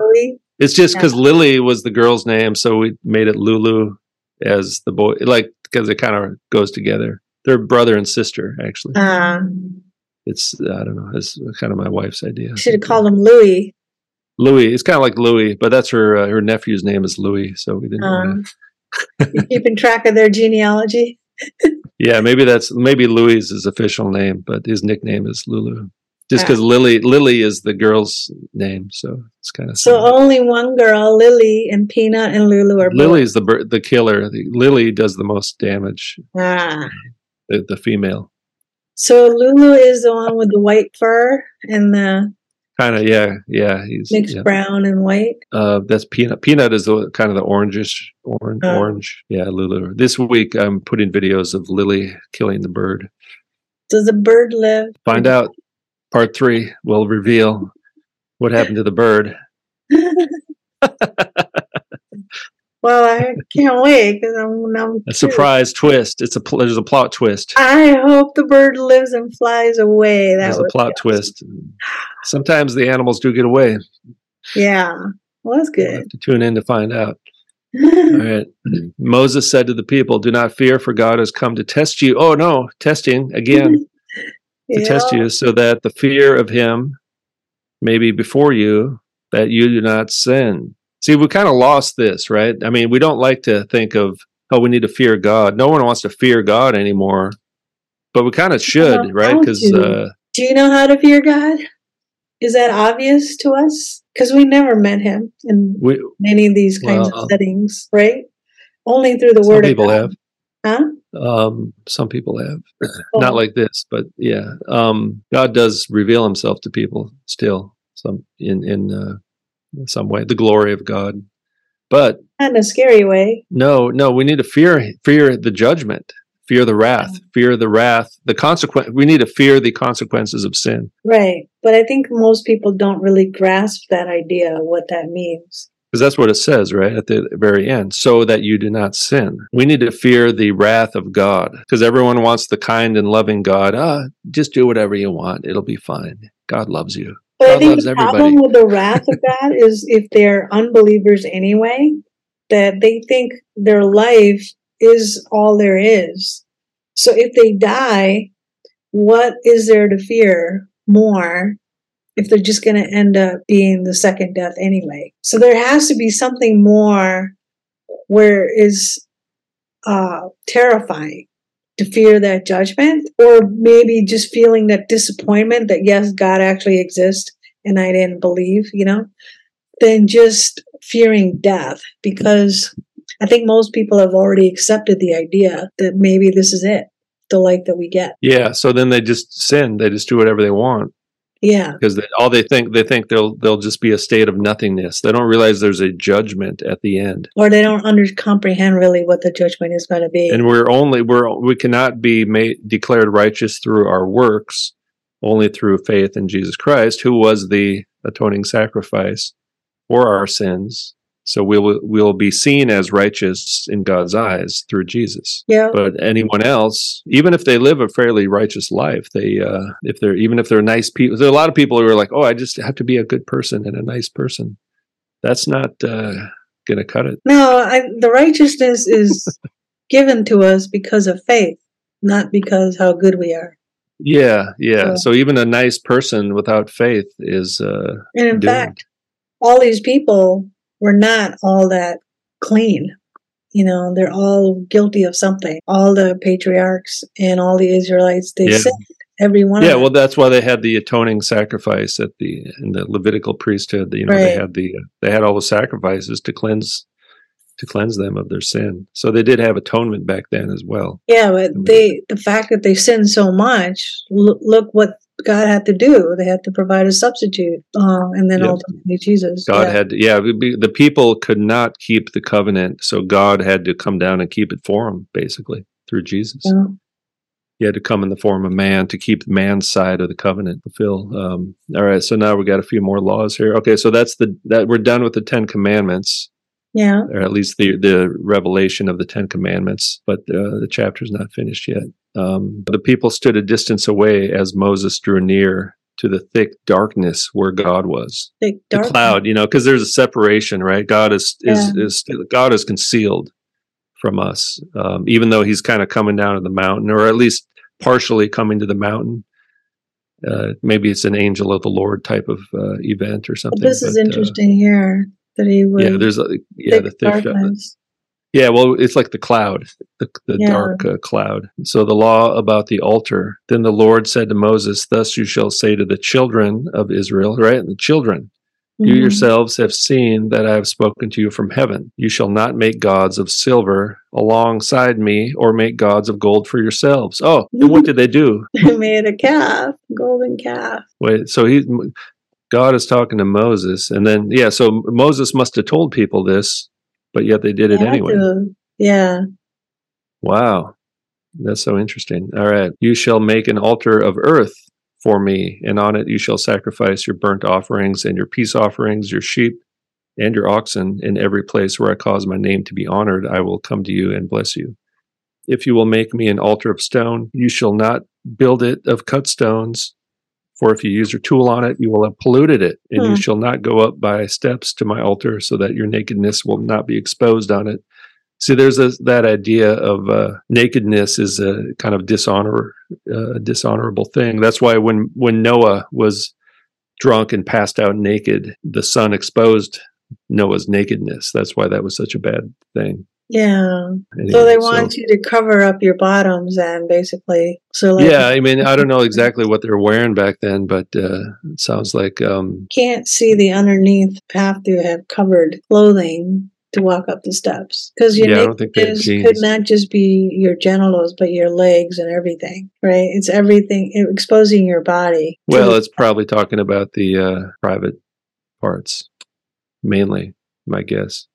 It's just because Lily was the girl's name, so we made it Lulu as the boy, like. Because it kind of goes together. They're brother and sister, actually. I don't know. It's kind of my wife's idea. Should have called him Louis. Louis. It's kind of like Louis, but that's her nephew's name is Louis, so we didn't know that. You're keeping track of their genealogy? Yeah, maybe Louis is his official name, but his nickname is Lulu. Just because Lily is the girl's name, so it's kind of similar. Only one girl, Lily, and Peanut and Lulu are. Lily is the killer. Lily does the most damage. The female. So Lulu is the one with the white fur and the kind of he's mixed brown and white. That's Peanut. Peanut is the kind of the orange. Yeah, Lulu. This week I'm putting videos of Lily killing the bird. Does the bird live? Find out. Part 3 will reveal what happened to the bird. Well, I can't wait because I'm a surprise twist. There's a plot twist. I hope the bird lives and flies away. That was a plot twist. Sometimes the animals do get away. Yeah, well, that's good. We'll have to tune in to find out. All right. Moses said to the people, "Do not fear, for God has come to test you." Oh no, testing again. To test you, so that the fear of him may be before you, that you do not sin. See, we kind of lost this, right? I mean, we don't like to think of, we need to fear God. No one wants to fear God anymore, but we kind of should, right? Because do you know how to fear God? Is that obvious to us? Because we never met him in any of these kinds of settings, right? Only through the Word of God. Some people have. Not like this, but yeah. God does reveal himself to people still, in some way, the glory of God. But not in a scary way. No, we need to fear the judgment, fear the wrath, the consequence. We need to fear the consequences of sin. Right. But I think most people don't really grasp that idea of what that means. Because that's what it says, right, at the very end, so that you do not sin. We need to fear the wrath of God, because everyone wants the kind and loving God. Just do whatever you want. It'll be fine. God loves you. But I think the problem with the wrath of God is if they're unbelievers anyway, that they think their life is all there is. So if they die, what is there to fear more if they're just going to end up being the second death anyway? So there has to be something more where it's terrifying to fear that judgment, or maybe just feeling that disappointment that, yes, God actually exists and I didn't believe, than just fearing death, because I think most people have already accepted the idea that maybe this is it, the life that we get. Yeah, so then they just sin. They just do whatever they want. Yeah. Because they think they'll just be a state of nothingness. They don't realize there's a judgment at the end. Or they don't comprehend really what the judgment is going to be. And we cannot be declared righteous through our works, only through faith in Jesus Christ, who was the atoning sacrifice for our sins. So we'll be seen as righteous in God's eyes through Jesus. Yeah. But anyone else, even if they live a fairly righteous life, if they're nice people, there are a lot of people who are like, I just have to be a good person and a nice person. That's not going to cut it. No, the righteousness is given to us because of faith, not because how good we are. Yeah. So even a nice person without faith is and in doomed. Fact, all these people were not all that clean. They're all guilty of something. All the patriarchs and all the Israelites, they sinned. Every one of them. Yeah, well, that's why they had the atoning sacrifice in the Levitical priesthood. Right. They had all the sacrifices to cleanse them of their sin. So they did have atonement back then as well. Yeah, but the fact that they sinned so much, look what God had to do. They had to provide a substitute, and then ultimately Jesus. The people could not keep the covenant, so God had to come down and keep it for them, basically, through Jesus. Yeah. He had to come in the form of man to keep man's side of the covenant fulfilled. All right, so now we got a few more laws here. Okay, so that's that we're done with the 10 Commandments. Yeah. Or at least the revelation of the 10 Commandments, but the chapter's not finished yet. The people stood a distance away as Moses drew near to the thick darkness where God was. Thick darkness. The cloud, because there's a separation, right? God is concealed from us, even though he's kind of coming down to the mountain, or at least partially coming to the mountain. Maybe it's an angel of the Lord type of event or something. But this is interesting here. That he would the thick darkness. It's like the cloud, the dark cloud. So the law about the altar. Then the Lord said to Moses, "Thus you shall say to the children of Israel," right? And the children, "You yourselves have seen that I have spoken to you from heaven. You shall not make gods of silver alongside me, or make gods of gold for yourselves." Oh, and what did they do? They made a calf, golden calf. Wait, so God is talking to Moses, and then, so Moses must have told people this, but yet they did it anyway. Yeah. Wow. That's so interesting. All right. "You shall make an altar of earth for me, and on it you shall sacrifice your burnt offerings and your peace offerings, your sheep and your oxen. In every place where I cause my name to be honored, I will come to you and bless you. If you will make me an altar of stone, you shall not build it of cut stones. For if you use your tool on it, you will have polluted it, and you shall not go up by steps to my altar, so that your nakedness will not be exposed on it." See, there's that idea of nakedness is a kind of dishonorable thing. That's why when Noah was drunk and passed out naked, the sun exposed Noah's nakedness. That's why that was such a bad thing. Yeah. Anyway, so they want you to cover up your bottoms and basically. So like, yeah, I mean, I don't know exactly what they're wearing back then, but it sounds like... can't see the underneath. Have to have covered clothing to walk up the steps. Because your nakedness could not just be your genitals, but your legs and everything, right? It's everything, exposing your body. Well, it's probably talking about the private parts, mainly, my guess.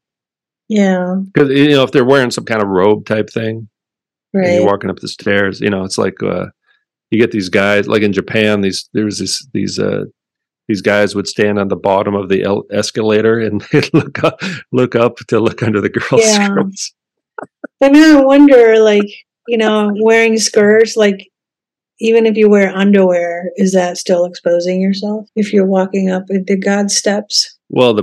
Yeah. Because, you know, if they're wearing some kind of robe type thing, right, and you're walking up the stairs, you know, it's like you get these guys, like in Japan, these guys would stand on the bottom of the escalator and they'd look up to look under the girls' skirts. And I wonder, like, you know, wearing skirts, like, even if you wear underwear, is that still exposing yourself if you're walking up the God's steps? Well,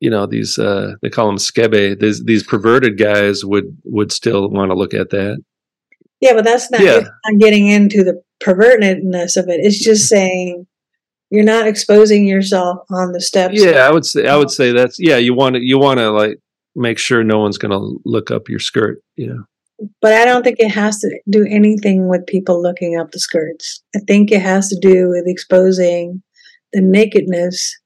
you know, these they call them skebe. These perverted guys would still want to look at that. Yeah, but that's not getting into the pervertedness of it. It's just saying you're not exposing yourself on the steps. Yeah, I would say that's you want to like make sure no one's going to look up your skirt, you know. But I don't think it has to do anything with people looking up the skirts. I think it has to do with exposing the nakedness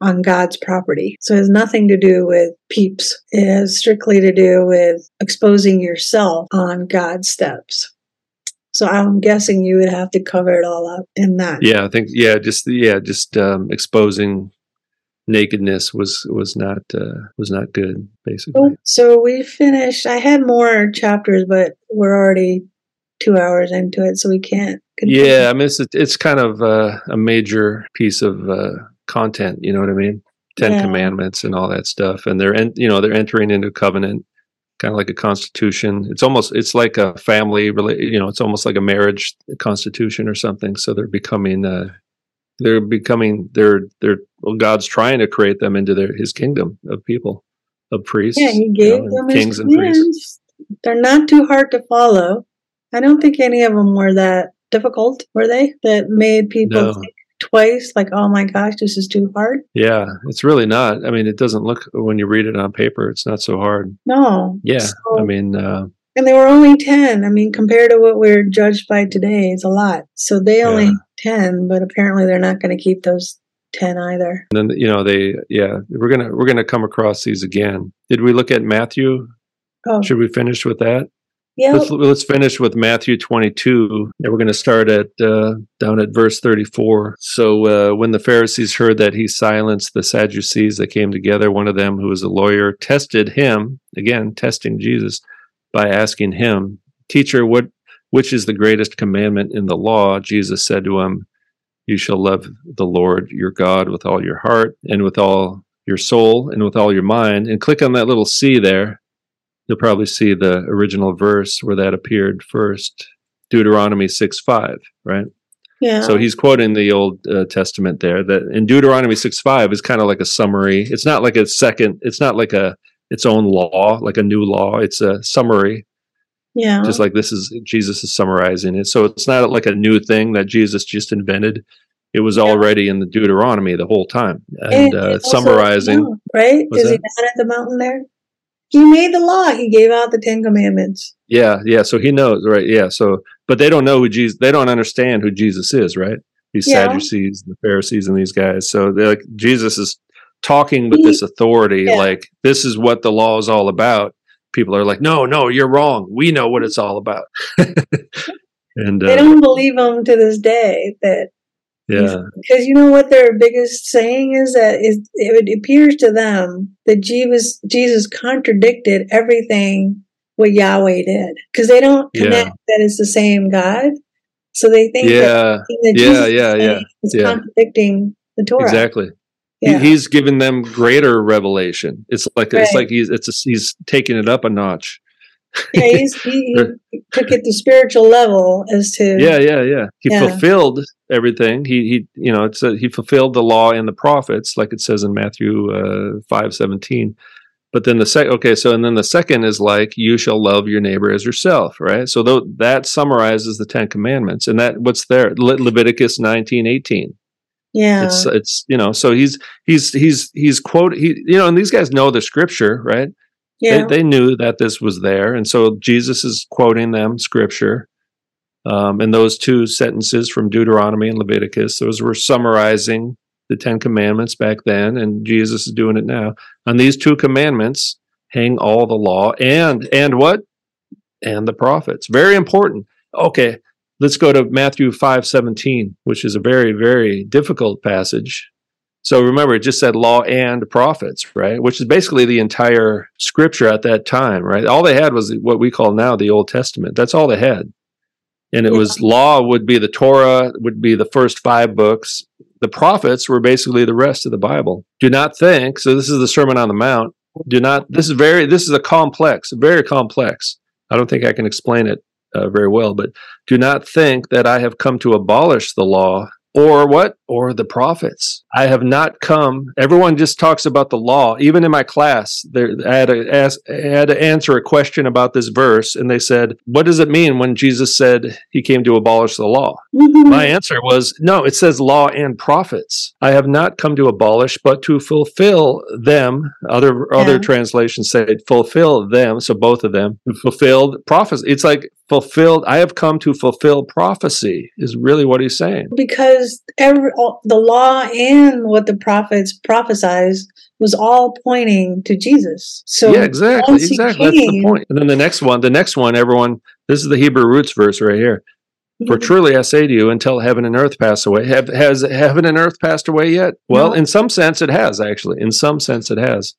on God's property. So it has nothing to do with peeps. It has strictly to do with exposing yourself on God's steps. So I'm guessing you would have to cover it all up in that. Yeah, I think just exposing nakedness was not good, basically. So we finished. I had more chapters, but we're already 2 hours into it, so we can't continue. Yeah, I mean it's kind of a major piece of content, you know what I mean? Ten Commandments and all that stuff, and they're entering into covenant, kind of like a constitution. It's like a family, you know, it's almost like a marriage constitution or something. So they're God's trying to create them into His kingdom of people, of priests. Yeah, He gave them kings and priests. They're not too hard to follow. I don't think any of them were that difficult, were they? That made people think twice, like, oh my gosh, this is too hard. Yeah, it's really not. I mean, it doesn't look, when you read it on paper, it's not so hard. No. Yeah, so, I mean. And they were only 10. I mean, compared to what we're judged by today, it's a lot. So they only 10, but apparently they're not going to keep those 10 either. And then, you know, we're gonna come across these again. Did we look at Matthew? Oh. Should we finish with that? Yeah. Let's finish with Matthew 22, and we're going to start at down at verse 34. So when the Pharisees heard that he silenced the Sadducees that came together, one of them, who was a lawyer, tested him, again, testing Jesus, by asking him, "Teacher, which is the greatest commandment in the law?" Jesus said to him, "You shall love the Lord your God with all your heart and with all your soul and with all your mind." And click on that little C there. You'll probably see the original verse where that appeared first, Deuteronomy 6:5, right? Yeah. So he's quoting the Old Testament there. That in Deuteronomy 6:5 is kind of like a summary. It's not like its own law, like a new law. It's a summary. Yeah. Just like Jesus is summarizing it. So it's not like a new thing that Jesus just invented. It was already in the Deuteronomy the whole time, and summarizing. Mountain, right? Is he down at the mountain there? He made the law. He gave out the Ten Commandments. Yeah, yeah. So he knows, right? Yeah. So, but they don't know who Jesus. They don't understand who Jesus is, right? These Sadducees, the Pharisees, and these guys. So they're like, Jesus is talking with this authority. Yeah. Like, this is what the law is all about. People are like, no, you're wrong. We know what it's all about. And they don't believe him to this day. That. Yeah, because you know what their biggest saying is, that it appears to them that Jesus contradicted everything what Yahweh did, because they don't connect that it's the same God, so they think that Jesus is contradicting the Torah. Exactly. Yeah. He's given them greater revelation. It's like he's taking it up a notch. Yeah, he took it to spiritual level as to he fulfilled everything. He you know, it's he fulfilled the law and the prophets, like it says in Matthew 5:17. But then the second is like, you shall love your neighbor as yourself, right? So that summarizes the Ten Commandments, and that what's there, Leviticus 19:18. Yeah, it's you know, so he's quoting, you know, and these guys know the scripture, right? Yeah. They knew that this was there. And so Jesus is quoting them scripture. And those two sentences from Deuteronomy and Leviticus, those were summarizing the Ten Commandments back then, and Jesus is doing it now. On these two commandments hang all the law and what? And the prophets. Very important. Okay, let's go to Matthew 5:17, which is a very, very difficult passage. So remember, it just said law and prophets, right? Which is basically the entire scripture at that time, right? All they had was what we call now the Old Testament. That's all they had. And it was law would be the Torah, would be the first five books. The prophets were basically the rest of the Bible. Do not think, so this is the Sermon on the Mount. This is very complex. I don't think I can explain it very well, but do not think that I have come to abolish the law or what? Or the prophets. I have not come. Everyone just talks about the law. Even in my class, I had to answer a question about this verse, and they said, what does it mean when Jesus said he came to abolish the law? My answer was, no, it says law and prophets. I have not come to abolish, but to fulfill them. Other translations say fulfill them, so both of them. Fulfilled prophecy. It's like fulfilled. I have come to fulfill prophecy is really what he's saying. Because the law and what the prophets prophesied was all pointing to Jesus. So yeah, exactly. That's the point. And then the next one, everyone, this is the Hebrew roots verse right here. Mm-hmm. For truly I say to you, until heaven and earth pass away. Has heaven and earth passed away yet? Well, no. In some sense it has, actually. In some sense it has.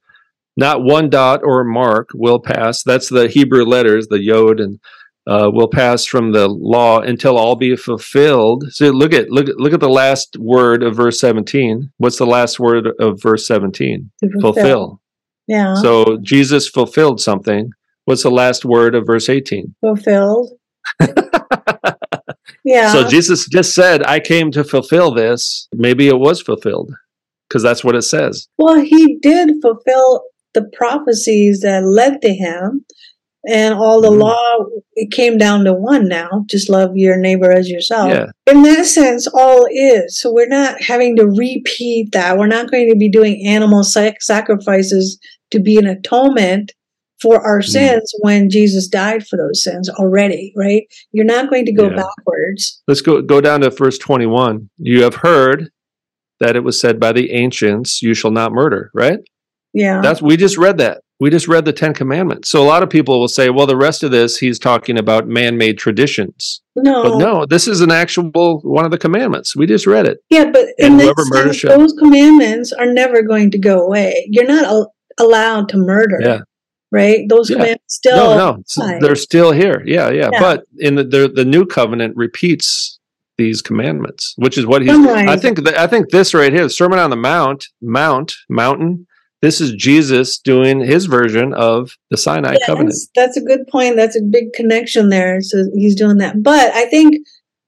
Not one dot or mark will pass. That's the Hebrew letters, the yod and will pass from the law until all be fulfilled. So look at the last word of verse 17. What's the last word of verse 17? Fulfill. Yeah. So Jesus fulfilled something. What's the last word of verse 18? Fulfilled. Yeah. So Jesus just said, I came to fulfill this. Maybe it was fulfilled because that's what it says. Well, he did fulfill the prophecies that led to him. And all the law, it came down to one now. Just love your neighbor as yourself. Yeah. In that sense, all is. So we're not having to repeat that. We're not going to be doing animal sacrifices to be an atonement for our sins when Jesus died for those sins already, right? You're not going to go backwards. Let's go down to verse 21. You have heard that it was said by the ancients, you shall not murder, right? Yeah. We just read that. We just read the Ten Commandments. So a lot of people will say, well, the rest of this, he's talking about man-made traditions. No. But no, this is an actual one of the commandments. We just read it. Yeah, but in those commandments are never going to go away. You're not allowed to murder. Yeah. Right? Those commandments still... No, they're still here. Yeah. But in the New Covenant repeats these commandments, which is what he's... Right. I think this right here, the Sermon on the Mountain... This is Jesus doing his version of the Sinai covenant. That's a good point. That's a big connection there. So he's doing that. But I think,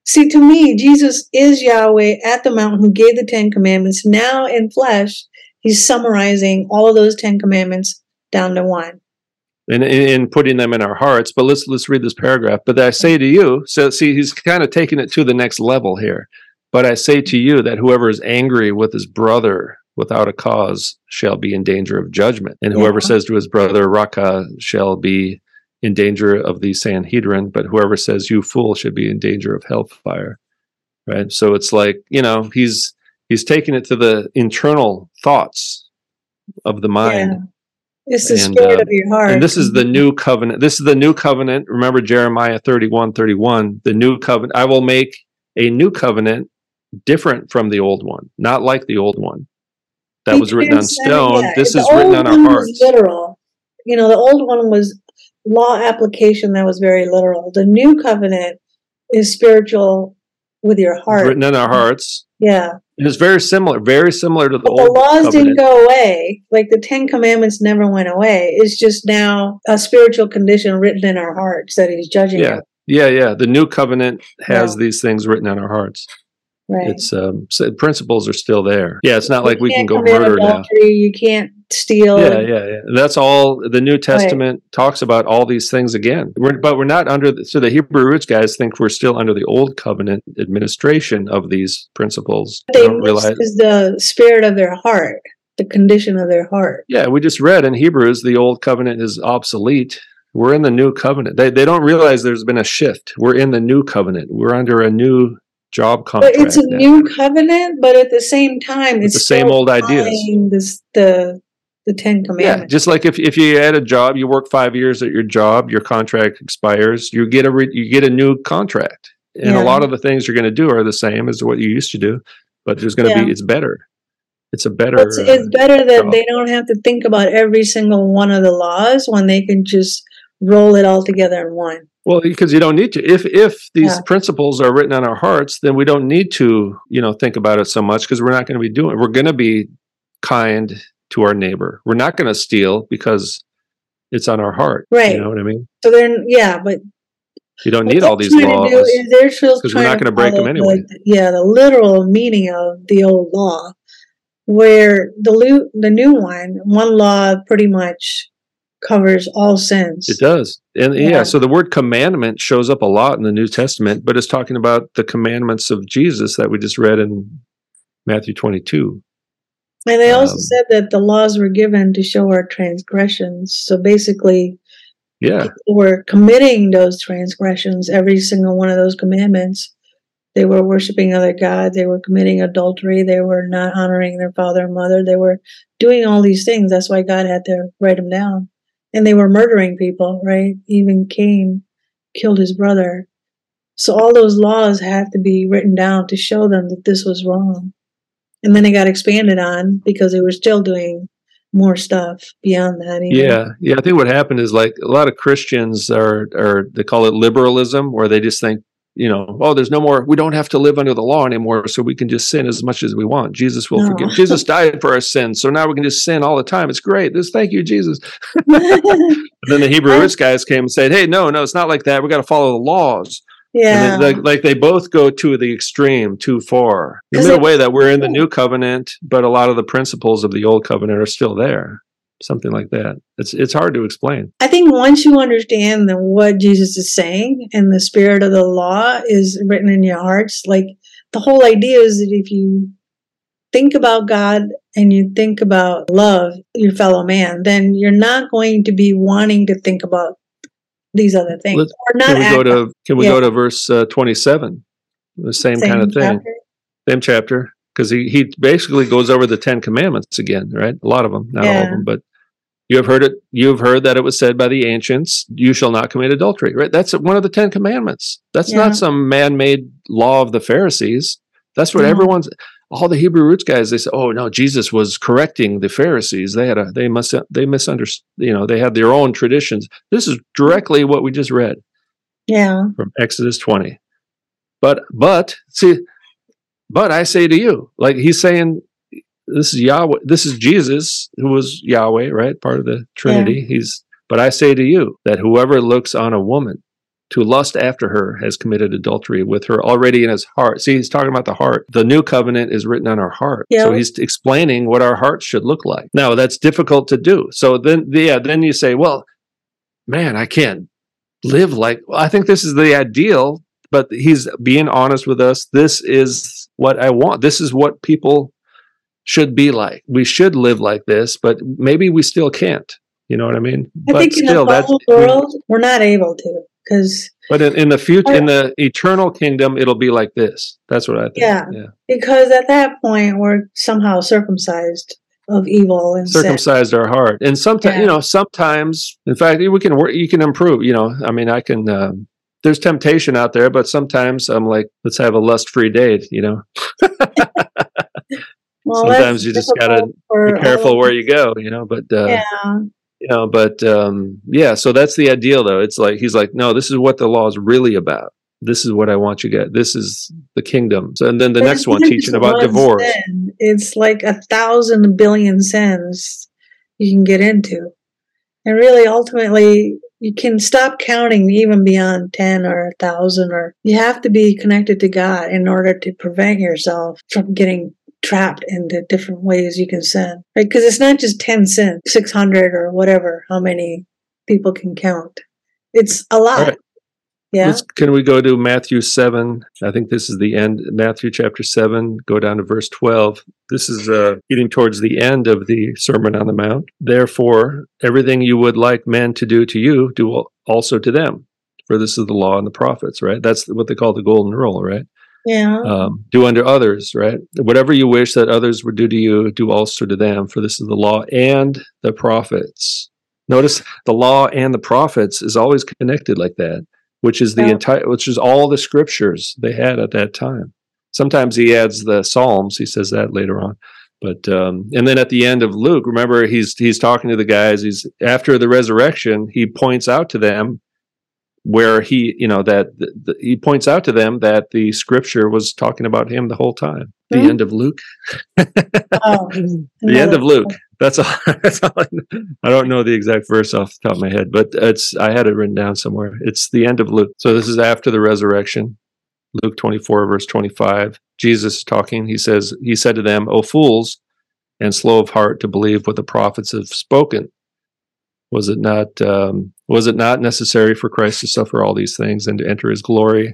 to me, Jesus is Yahweh at the mountain who gave the Ten Commandments. Now in flesh, he's summarizing all of those Ten Commandments down to one. And putting them in our hearts. But let's read this paragraph. But I say to you, so see, he's kind of taking it to the next level here. But I say to you that whoever is angry with his brother without a cause shall be in danger of judgment. And whoever says to his brother, Raka, shall be in danger of the Sanhedrin, but whoever says, you fool, should be in danger of hellfire. Right? So it's like, he's taking it to the internal thoughts of the mind. Yeah. It's the spirit of your heart. And this is the new covenant. Remember Jeremiah 31:31, the new covenant. I will make a new covenant different from the old one, not like the old one. That was written on stone. Yeah. This is written on our hearts. Literal. The old one was law application that was very literal. The new covenant is spiritual with your heart. It's written in our hearts. Yeah. And it's very similar to the old covenant. The laws didn't go away. Like the Ten Commandments never went away. It's just now a spiritual condition written in our hearts that he's judging. Yeah. Yeah. The new covenant has these things written on our hearts. Right. It's principles are still there. Yeah, it's not like we can go murder now. You can't steal. Yeah. That's all. The New Testament talks about all these things again. But we're not under. So the Hebrew roots guys think we're still under the old covenant administration of these principles. They don't realize is the spirit of their heart. the condition of their heart. Yeah, we just read in Hebrews, the old covenant is obsolete. We're in the new covenant. They don't realize there's been a shift. We're in the new covenant. We're under a new job contract. But it's a new covenant, but at the same time, it's the same old ideas. The Ten Commandments. Yeah, just like if you had a job, you work 5 years at your job, your contract expires, you get a new contract. And a lot of the things you're going to do are the same as what you used to do, but there's going to be, it's better. It's a better. It's better that job. They don't have to think about every single one of the laws when they can just roll it all together in one. Well, because you don't need to. If these principles are written on our hearts, then we don't need to, think about it so much, because we're not going to be doing it. We're going to be kind to our neighbor. We're not going to steal because it's on our heart. Right. You know what I mean? So then, but you don't need all these laws, because we're not going to break them anyway. The literal meaning of the old law, where the new one law pretty much covers all sins. It does. And so the word commandment shows up a lot in the New Testament, but it's talking about the commandments of Jesus that we just read in Matthew 22. And they also said that the laws were given to show our transgressions. So basically, people were committing those transgressions, every single one of those commandments. They were worshiping other gods. They were committing adultery. They were not honoring their father and mother. They were doing all these things. That's why God had to write them down. And they were murdering people, right? Even Cain killed his brother. So all those laws had to be written down to show them that this was wrong. And then it got expanded on because they were still doing more stuff beyond that. Even. Yeah. I think what happened is, like, a lot of Christians are they call it liberalism, where they just think, there's no more, we don't have to live under the law anymore, so we can just sin as much as we want. Jesus will forgive. Jesus died for our sins, so now we can just sin all the time. It's great. Thank you, Jesus. But then the Hebrews guys came and said, hey, no, it's not like that. We got to follow the laws. Yeah. And they both go to the extreme too far. The middle way that we're in the new covenant, but a lot of the principles of the old covenant are still there. Something like that. It's hard to explain. I think once you understand that what Jesus is saying and the spirit of the law is written in your hearts, like, the whole idea is that if you think about God and you think about love, your fellow man, then you're not going to be wanting to think about these other things. Can we go to verse 27? The same kind of thing. Same chapter. Because he basically goes over the Ten Commandments again, right? A lot of them, not all of them, but you have heard that it was said by the ancients, you shall not commit adultery, right? That's one of the Ten Commandments. That's not some man-made law of the Pharisees. That's what all the Hebrew roots guys, they say, oh no, Jesus was correcting the Pharisees. They misunderstood, they had their own traditions. This is directly what we just read. Yeah. From Exodus 20. But I say to you, like, he's saying, this is Yahweh, this is Jesus, who was Yahweh, right? Part of the Trinity. Yeah. But I say to you that whoever looks on a woman to lust after her has committed adultery with her already in his heart. See, he's talking about the heart. The new covenant is written on our heart. Yeah. So he's explaining what our hearts should look like. Now, that's difficult to do. So then you say, well, man, I can't live like, well, I think this is the ideal. But he's being honest with us. This is what I want. This is what people should be like. We should live like this, but maybe we still can't. You know what I mean? We're not able to. But in the future, in the eternal kingdom, it'll be like this. That's what I think. Yeah. Because at that point, we're somehow circumcised of evil and circumcised sin. Our heart. And sometimes, sometimes, in fact, we can work. You can improve. I mean, I can. There's temptation out there, but sometimes I'm like, let's have a lust-free day, Sometimes you just got to be careful where you go, So that's the ideal, though. It's like, he's like, no, this is what the law is really about. This is what I want you to get. This is the kingdom. So, and then the next one, teaching about divorce. Sin. It's like 1,000 billion sins you can get into. And really, ultimately, you can stop counting even beyond 10 or 1,000, or you have to be connected to God in order to prevent yourself from getting trapped into different ways you can sin. Right? Because it's not just 10 sins, 600 or whatever, how many people can count. It's a lot. Right. Yeah. Can we go to Matthew 7? I think this is the end. Matthew chapter 7, go down to verse 12. This is getting towards the end of the Sermon on the Mount. Therefore, everything you would like men to do to you, do also to them. For this is the law and the prophets, right? That's what they call the golden rule, right? Yeah. Do unto others, right? Whatever you wish that others would do to you, do also to them. For this is the law and the prophets. Notice the law and the prophets is always connected like that. Which is the entire, which is all the scriptures they had at that time. Sometimes he adds the Psalms. He says that later on, but and then at the end of Luke, remember he's talking to the guys. He's after the resurrection. He points out to them where he, you know, that he points out to them that the scripture was talking about him the whole time. The end of Luke. The end of Luke. That's all. That's all. I don't know the exact verse off the top of my head, but it's. I had it written down somewhere. It's the end of Luke. So this is after the resurrection. Luke 24, verse 25. Jesus talking. He says, he said to them, "O fools, and slow of heart to believe what the prophets have spoken. Was it not necessary for Christ to suffer all these things and to enter his glory?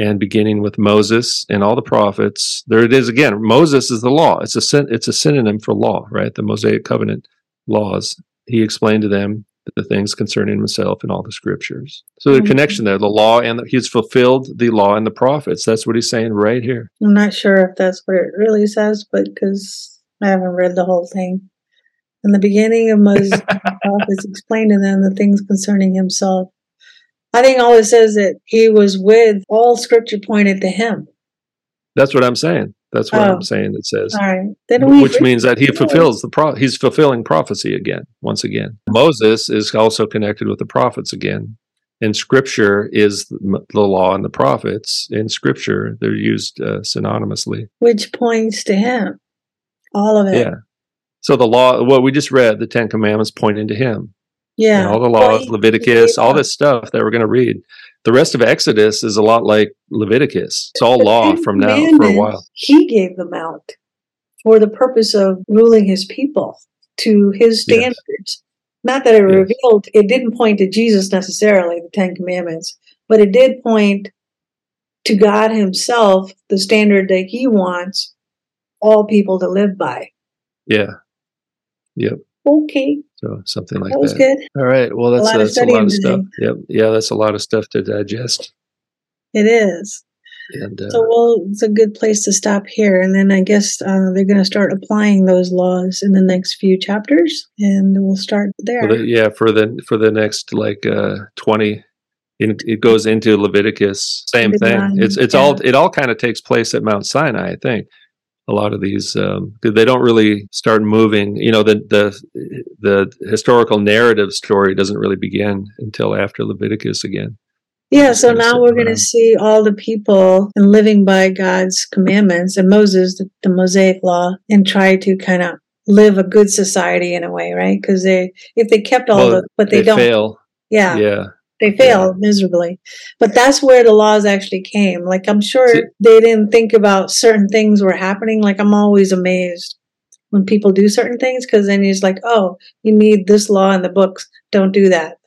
And beginning with Moses and all the prophets," there it is again. Moses is the law. It's a synonym for law, right? The Mosaic covenant laws. He explained to them the things concerning himself in all the scriptures. So the connection there, the law and he's fulfilled the law and the prophets. That's what he's saying right here. I'm not sure if that's what it really says, but because I haven't read the whole thing. In the beginning of Moses, the prophets explained to them the things concerning himself. I think all it says that he was with all scripture pointed to him. That's what I'm saying. That's what I'm saying. It says, all right. Which means that he fulfills he's fulfilling prophecy again, once again. Moses is also connected with the prophets again, and scripture is the law and the prophets. In scripture, they're used synonymously, which points to him. All of it. Yeah. So the law, what we just read, the Ten Commandments pointing to him. Yeah, and all the laws, Leviticus, all this stuff that we're going to read. The rest of Exodus is a lot like Leviticus. It's all law from now for a while. He gave them out for the purpose of ruling his people to his standards. Yes. Not that it revealed, it didn't point to Jesus necessarily, the Ten Commandments, but it did point to God himself, the standard that he wants all people to live by. Yeah. Yep. Okay. So something like that. Was good. All right. Well, that's a lot of stuff. Yep. Yeah, that's a lot of stuff to digest. It is. And so it's a good place to stop here. And then I guess they're going to start applying those laws in the next few chapters, and we'll start there. For the next 20, it goes into Leviticus. Same thing. It all kind of takes place at Mount Sinai, I think. A lot of these, they don't really start moving. You know, the historical narrative story doesn't really begin until after Leviticus again. Yeah, so now we're going to see all the people and living by God's commandments and Moses, the Mosaic law, and try to kind of live a good society in a way, right? Because if they kept all but they don't. Fail. Yeah. Yeah. They failed miserably. But that's where the laws actually came. Like, I'm sure they didn't think about certain things were happening. Like, I'm always amazed when people do certain things, because then it's like, oh, you need this law in the books. Don't do that.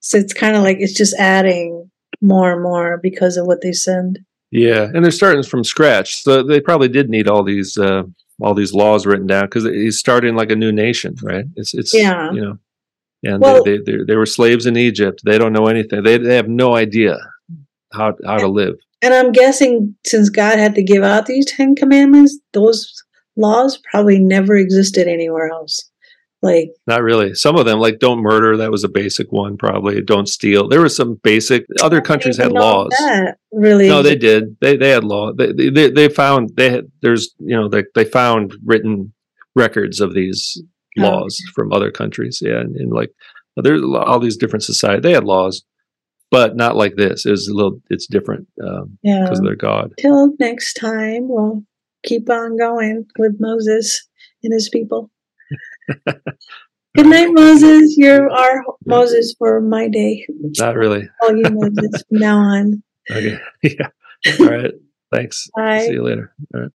So it's kind of like it's just adding more and more because of what they sinned. Yeah, and they're starting from scratch. So they probably did need all these laws written down, because he's starting like a new nation, right? It's you know. And they were slaves in Egypt. They don't know anything. They have no idea how to live. And I'm guessing since God had to give out these 10 commandments, those laws probably never existed anywhere else. Not really. Some of them, like don't murder, that was a basic one probably. Don't steal. There were some basic. Other countries had laws. That really? No, they did. They had law. They found written records of these laws from other countries, and like there's all these different societies. They had laws, but not like this. It's different because of their God. Till next time, we'll keep on going with Moses and his people. Good night, Moses. You're our Moses for my day. Not really. All you Moses from now on. Okay. Yeah. All right. Thanks. Bye. See you later. All right.